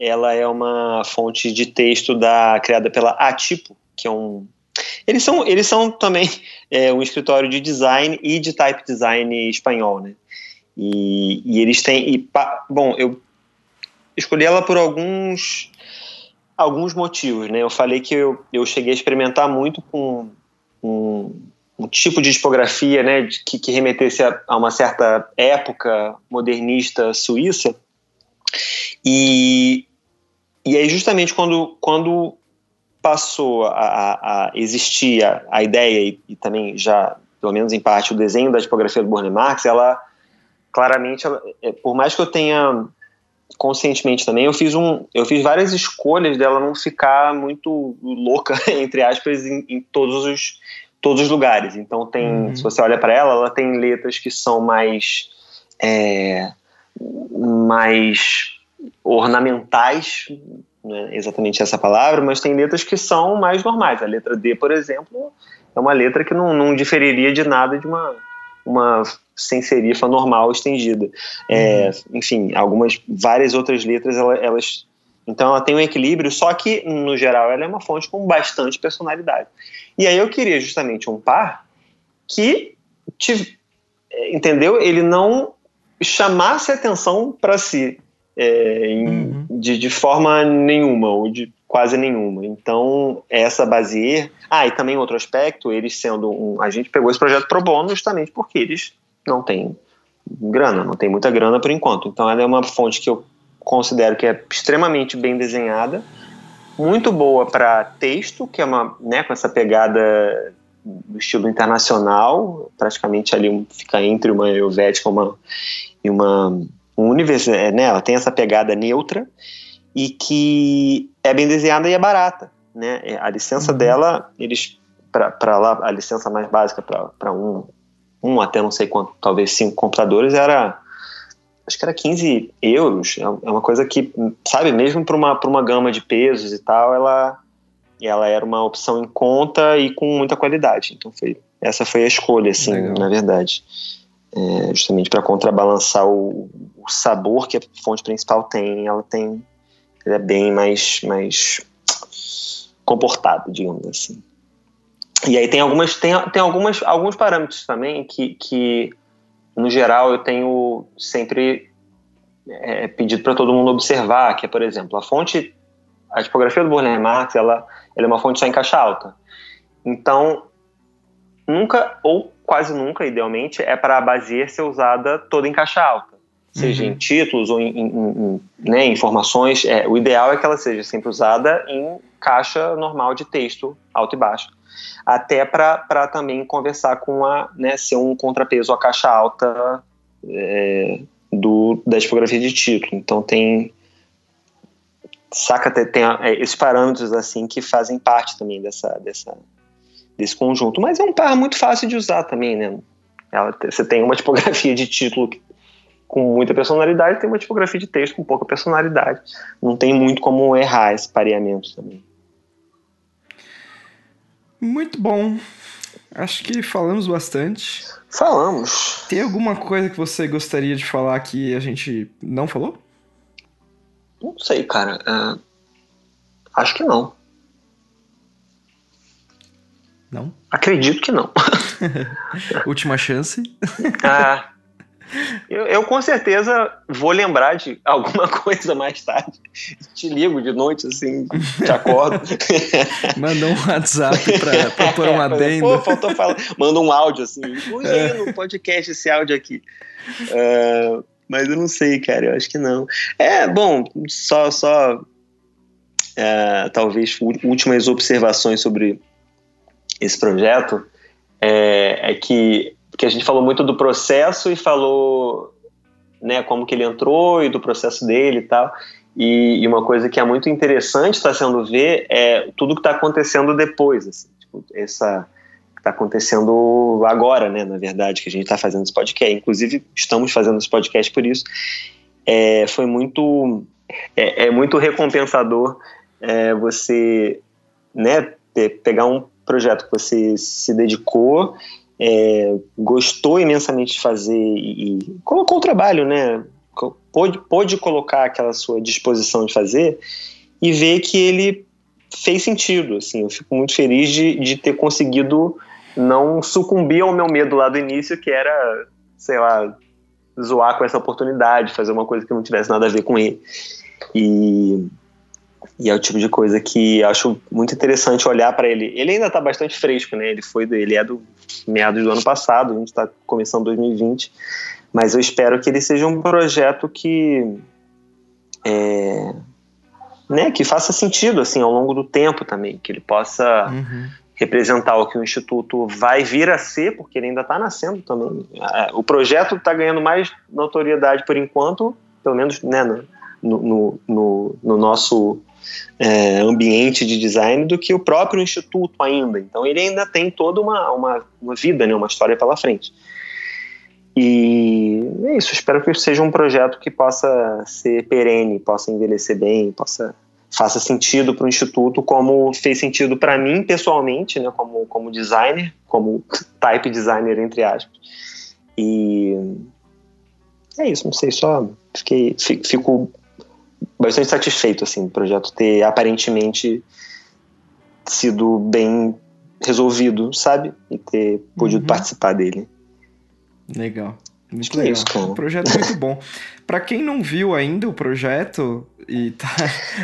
Ela é uma fonte de texto criada pela Atipo, que é um... Eles são também um escritório de design e de type design espanhol, né? E eles têm... Bom, eu escolhi ela por alguns motivos, né? Eu falei que eu cheguei a experimentar muito com um tipo de tipografia, né, que remetesse a uma certa época modernista suíça. E aí, justamente, quando passou a existir a ideia e também já, pelo menos em parte, o desenho da tipografia do Burle Marx, ela... Claramente, por mais que eu tenha conscientemente também, eu fiz várias escolhas dela não ficar muito louca, entre aspas, em todos os lugares. Então, se você olha para ela, ela tem letras que são mais mais ornamentais, não é exatamente essa palavra, mas tem letras que são mais normais. A letra D, por exemplo, é uma letra que não diferiria de nada de uma sem serifa normal estendida. É, enfim, várias outras letras, elas... Então ela tem um equilíbrio, só que, no geral, ela é uma fonte com bastante personalidade. E aí eu queria justamente um par que, entendeu? Ele não chamasse atenção para si de forma nenhuma, ou de quase nenhuma. então, essa Bazier... Ah, e também outro aspecto, eles sendo a gente pegou esse projeto pro bono justamente porque eles não têm grana, não tem muita grana por enquanto. Então ela é uma fonte que eu considero que é extremamente bem desenhada, muito boa para texto, que é uma, né, com essa pegada do estilo internacional, praticamente ali fica entre uma helvética e uma universidade, né, ela tem essa pegada neutra e que é bem desenhada e é barata, né, a licença dela, eles para lá, a licença mais básica para um até não sei quanto, talvez 5 computadores era, acho que era 15 euros, é uma coisa que, sabe, mesmo para uma gama de pesos e tal, ela era uma opção em conta e com muita qualidade. Então essa foi a escolha, assim, legal. Na verdade. É, justamente para contrabalançar o sabor que a fonte principal tem, ela é bem mais comportado, digamos assim. E aí tem alguns parâmetros também que no geral, eu tenho sempre pedido para todo mundo observar, que é, por exemplo, a tipografia do Burle Marx, ela é uma fonte só em caixa alta. Então, nunca, ou quase nunca, idealmente, é para a Bazier ser usada toda em caixa alta. Seja em títulos ou em informações, o ideal é que ela seja sempre usada em caixa normal de texto, alto e baixo. Até para também conversar com ser um contrapeso à caixa alta da tipografia de título. Então tem esses parâmetros assim que fazem parte também desse conjunto. Mas é um par muito fácil de usar também, né? Você tem uma tipografia de título com muita personalidade, tem uma tipografia de texto com pouca personalidade. Não tem muito como errar esse pareamento também. Muito bom. Acho que falamos bastante. Falamos. Tem alguma coisa que você gostaria de falar que a gente não falou? Não sei, cara. Acho que não. Não? Acredito que não. Última chance. Eu com certeza vou lembrar de alguma coisa mais tarde. Te ligo de noite, assim, te acordo. Manda um WhatsApp pra pôr uma adenda. Pô, faltou falar. Manda um áudio, assim. Põe aí no podcast esse áudio aqui. Mas eu não sei, cara. Eu acho que não. Bom, só talvez últimas observações sobre esse projeto é que... Porque a gente falou muito do processo e falou, né, como que ele entrou e do processo dele e tal. E uma coisa que é muito interessante está sendo ver é tudo que está acontecendo depois. Assim, tipo, que está acontecendo agora, né, na verdade, que a gente está fazendo esse podcast. Inclusive, estamos fazendo esse podcast por isso. Foi muito... É muito recompensador você, né, pegar um projeto que você se dedicou... gostou imensamente de fazer e colocou o trabalho, né? Pôde colocar aquela sua disposição de fazer e ver que ele fez sentido, assim. Eu fico muito feliz de ter conseguido não sucumbir ao meu medo lá do início, que era, sei lá, zoar com essa oportunidade, fazer uma coisa que não tivesse nada a ver com ele. E é o tipo de coisa que acho muito interessante olhar para ele. Ele ainda está bastante fresco, né? Ele é do meados do ano passado, a gente está começando 2020, mas eu espero que ele seja um projeto que, né, que faça sentido assim, ao longo do tempo também, que ele possa representar o que o Instituto vai vir a ser, porque ele ainda está nascendo também. O projeto está ganhando mais notoriedade por enquanto, pelo menos, né, no nosso... ambiente de design do que o próprio instituto ainda. Então ele ainda tem toda uma vida, né, uma história pela frente. E é isso, espero que seja um projeto que possa ser perene, possa envelhecer bem, faça sentido para o Instituto, como fez sentido para mim pessoalmente, né, como designer, como type designer, entre aspas. E é isso, não sei, só fico bastante satisfeito, assim, do projeto ter aparentemente sido bem resolvido, sabe? E ter podido participar dele. Legal. Muito legal. Isso, um projeto muito bom. Pra quem não viu ainda o projeto e tá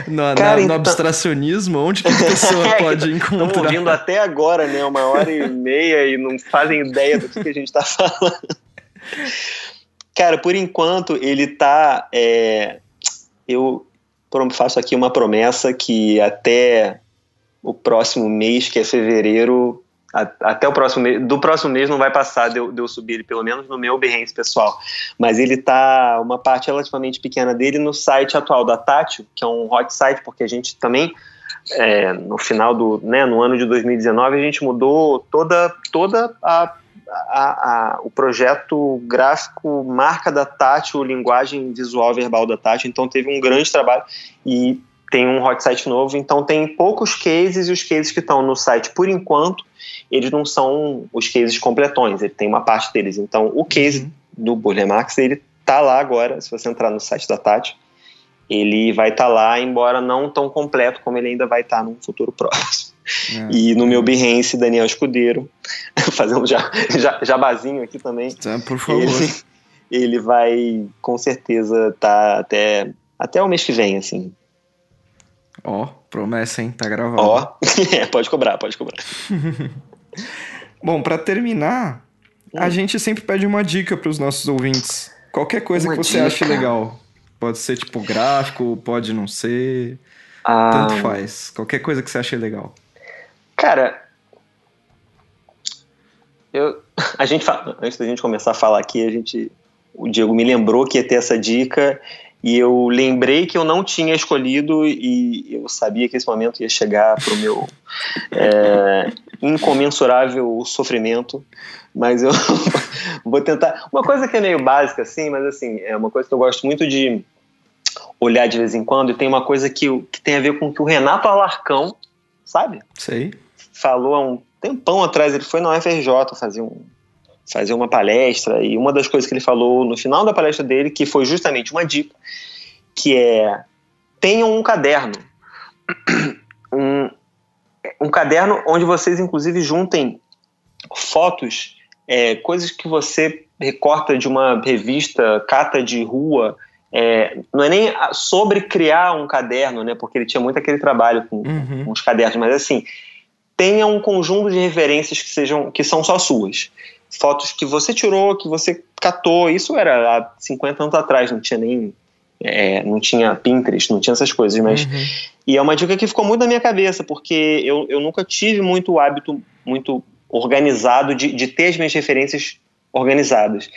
no abstracionismo, onde que a pessoa pode encontrar? Estamos ouvindo até agora, né? 1h30 e não fazem ideia do que a gente tá falando. Cara, por enquanto ele tá... eu faço aqui uma promessa que até o próximo mês, que é fevereiro... até o próximo mês, do próximo mês não vai passar de eu subir ele, pelo menos no meu Behance pessoal, mas ele tá, uma parte relativamente pequena dele, no site atual da Tátil, que é um hot site, porque a gente também no final do, né, no ano de 2019 a gente mudou toda o projeto gráfico, marca da Tátil, linguagem visual verbal da Tátil, então teve um grande trabalho e tem um hot site novo, então tem poucos cases, e os cases que estão no site por enquanto, eles não são os cases completões, ele tem uma parte deles. Então, o case do Burle Marx, ele tá lá agora, se você entrar no site da Tátil, ele vai estar lá, embora não tão completo como ele ainda vai estar num futuro próximo. E no meu Behance, Daniel Escudeiro, fazendo jabazinho aqui também. Então, por favor. Ele vai, com certeza, tá até o mês que vem, assim. Ó, promessa, hein? Tá gravado. Ó, pode cobrar. Bom, pra terminar, a gente sempre pede uma dica pros nossos ouvintes. Qualquer coisa que você ache legal. Pode ser tipo gráfico, pode não ser. Tanto faz. Qualquer coisa que você ache legal. Cara, a gente fala, antes da gente começar a falar aqui, o Diego me lembrou que ia ter essa dica. E eu lembrei que eu não tinha escolhido e eu sabia que esse momento ia chegar pro meu incomensurável sofrimento, mas eu vou tentar. Uma coisa que é meio básica, assim, mas assim, é uma coisa que eu gosto muito de olhar de vez em quando, e tem uma coisa que tem a ver com o que o Renato Alarcão, sabe? Sei. Falou há um tempão atrás, ele foi na UFRJ fazer fazer uma palestra, e uma das coisas que ele falou no final da palestra dele, que foi justamente uma dica, que é: tenham um caderno. Um caderno onde vocês, inclusive, juntem fotos, coisas que você recorta de uma revista, cata de rua. Não é nem sobre criar um caderno, né, porque ele tinha muito aquele trabalho com os cadernos, mas assim, tenha um conjunto de referências que são só suas. Fotos que você tirou, que você catou, isso era há 50 anos atrás, não tinha nem... não tinha Pinterest, não tinha essas coisas, mas... E é uma dica que ficou muito na minha cabeça, porque eu nunca tive muito hábito, muito organizado, de ter as minhas referências organizadas.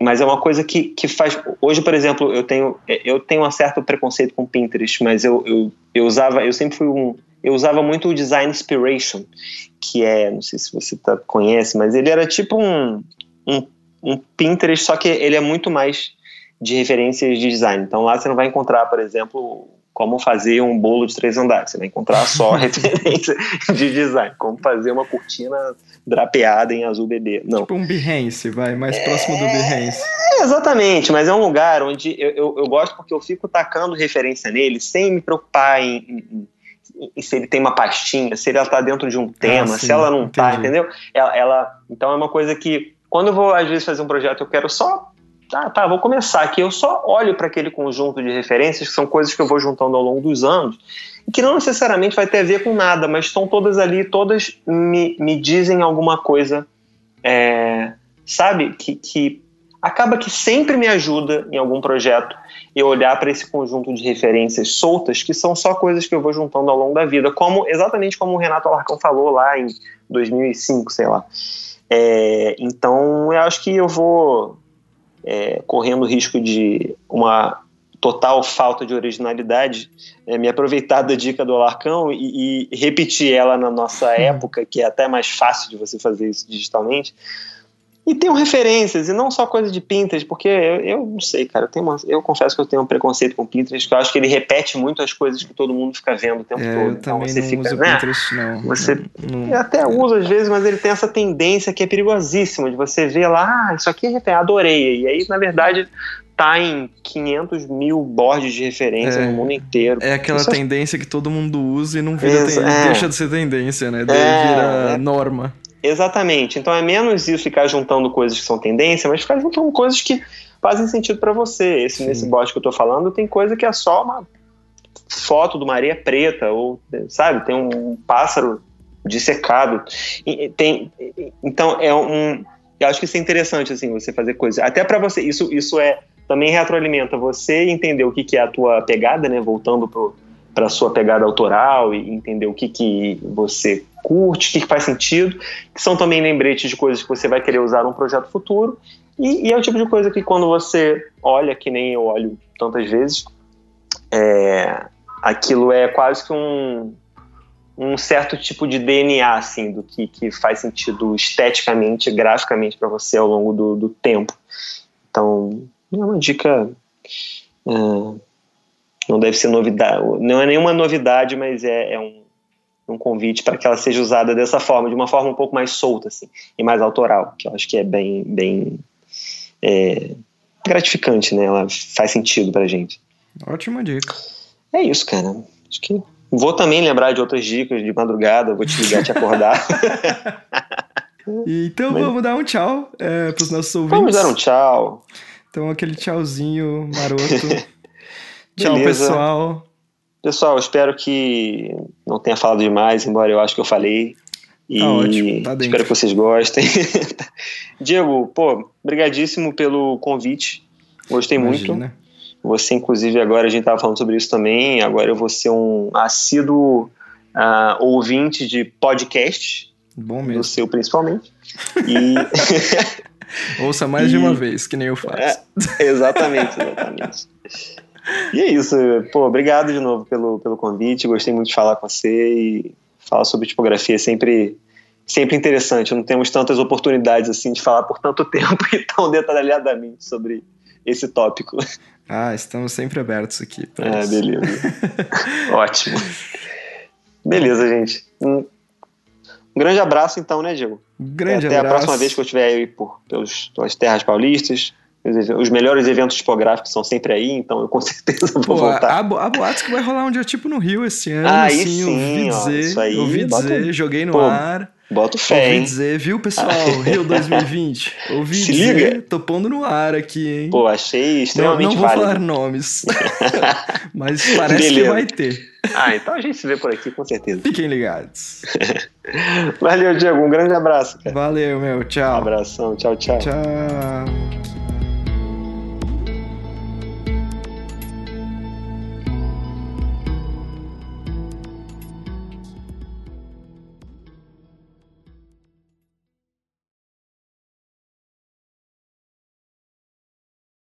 Mas é uma coisa que faz... Hoje, por exemplo, eu tenho um certo preconceito com Pinterest, mas eu usava muito o Design Inspiration, que é, não sei se você conhece, mas ele era tipo um Pinterest, só que ele é muito mais de referências de design. Então lá você não vai encontrar, por exemplo, como fazer um bolo de 3 andares, você vai encontrar só referência de design, como fazer uma cortina drapeada em azul bebê. Não. Tipo um Behance, vai, mais próximo do Behance. Exatamente, mas é um lugar onde eu gosto, porque eu fico tacando referência nele sem me preocupar em se ele tem uma pastinha, se ela está dentro de um tema, sim, se ela não está, entendeu? Então é uma coisa que, quando eu vou às vezes fazer um projeto, eu quero só... vou começar aqui. Eu só olho para aquele conjunto de referências, que são coisas que eu vou juntando ao longo dos anos, e que não necessariamente vai ter a ver com nada, mas estão todas ali, todas me dizem alguma coisa, sabe? Que acaba que sempre me ajuda em algum projeto eu olhar para esse conjunto de referências soltas, que são só coisas que eu vou juntando ao longo da vida, exatamente como o Renato Alarcão falou lá em 2005, sei lá. Então eu acho que eu vou correndo o risco de uma total falta de originalidade, me aproveitar da dica do Alarcão e repetir ela na nossa época, que é até mais fácil de você fazer isso digitalmente, E tenham referências, e não só coisa de Pinterest, porque eu não sei, cara, eu confesso que eu tenho um preconceito com Pinterest, que eu acho que ele repete muito as coisas que todo mundo fica vendo o tempo todo. Eu então também você não fica, uso Pinterest, não. Você não, até usa às vezes, mas ele tem essa tendência que é perigosíssima, de você ver lá, ah, isso aqui é adorei, e aí na verdade tá em 500 mil boards de referência no mundo inteiro. É aquela tendência que todo mundo usa e não vira deixa de ser tendência, né? Vira norma. Exatamente, então é menos isso ficar juntando coisas que são tendência, mas ficar juntando coisas que fazem sentido pra você. Nesse bot que eu tô falando, tem coisa que é só uma foto do Maria Preta, ou sabe, tem um pássaro dissecado. Então eu acho que isso é interessante, assim, você fazer coisas, até pra você, isso também retroalimenta você e entender o que é a tua pegada, né, voltando pra sua pegada autoral e entender o que você curte, o que faz sentido, que são também lembretes de coisas que você vai querer usar num projeto futuro, e é o tipo de coisa que quando você olha, que nem eu olho tantas vezes, aquilo é quase que um certo tipo de DNA, assim, do que faz sentido esteticamente, graficamente para você ao longo do tempo. Então, é uma dica... não deve ser novidade, não é nenhuma novidade, mas é um convite para que ela seja usada dessa forma, de uma forma um pouco mais solta, assim, e mais autoral, que eu acho que é bem gratificante, né? Ela faz sentido pra gente. Ótima dica. É isso, cara. Acho que vou também lembrar de outras dicas de madrugada, vou te ligar, te acordar. Então vamos dar um tchau pros nossos ouvintes. Vamos dar um tchau. Então aquele tchauzinho maroto. Tchau, beleza. Pessoal. Pessoal, espero que não tenha falado demais, embora eu acho que eu falei. E ótimo, tá dentro. Espero que vocês gostem. Diego, brigadíssimo pelo convite. Gostei muito. Você, inclusive, agora a gente estava falando sobre isso também. Agora eu vou ser um assíduo ouvinte de podcast. Bom mesmo. Do seu, principalmente. E... Ouça mais de uma vez, que nem eu faço. Exatamente. E é isso, obrigado de novo pelo convite, gostei muito de falar com você, e falar sobre tipografia é sempre interessante, não temos tantas oportunidades assim de falar por tanto tempo e tão detalhadamente sobre esse tópico. Estamos sempre abertos aqui. Beleza. Ótimo. Beleza, gente. Um grande abraço então, né, Diego? Até a próxima vez que eu estiver aí pelas terras paulistas. Os melhores eventos tipográficos são sempre aí, então eu com certeza vou voltar. Há boatos que vai rolar um dia tipo no Rio esse ano. Aí sim, ouvi dizer, joguei no ar. Bota o fé, ouvi dizer, viu, pessoal? Rio 2020. Ouvi dizer, tô pondo no ar aqui, hein? Achei extremamente válido. Não vou falar nomes, mas parece que vai ter. Então a gente se vê por aqui, com certeza. Fiquem ligados. Valeu, Diego, um grande abraço, cara. Valeu, meu, tchau. Um abração, tchau.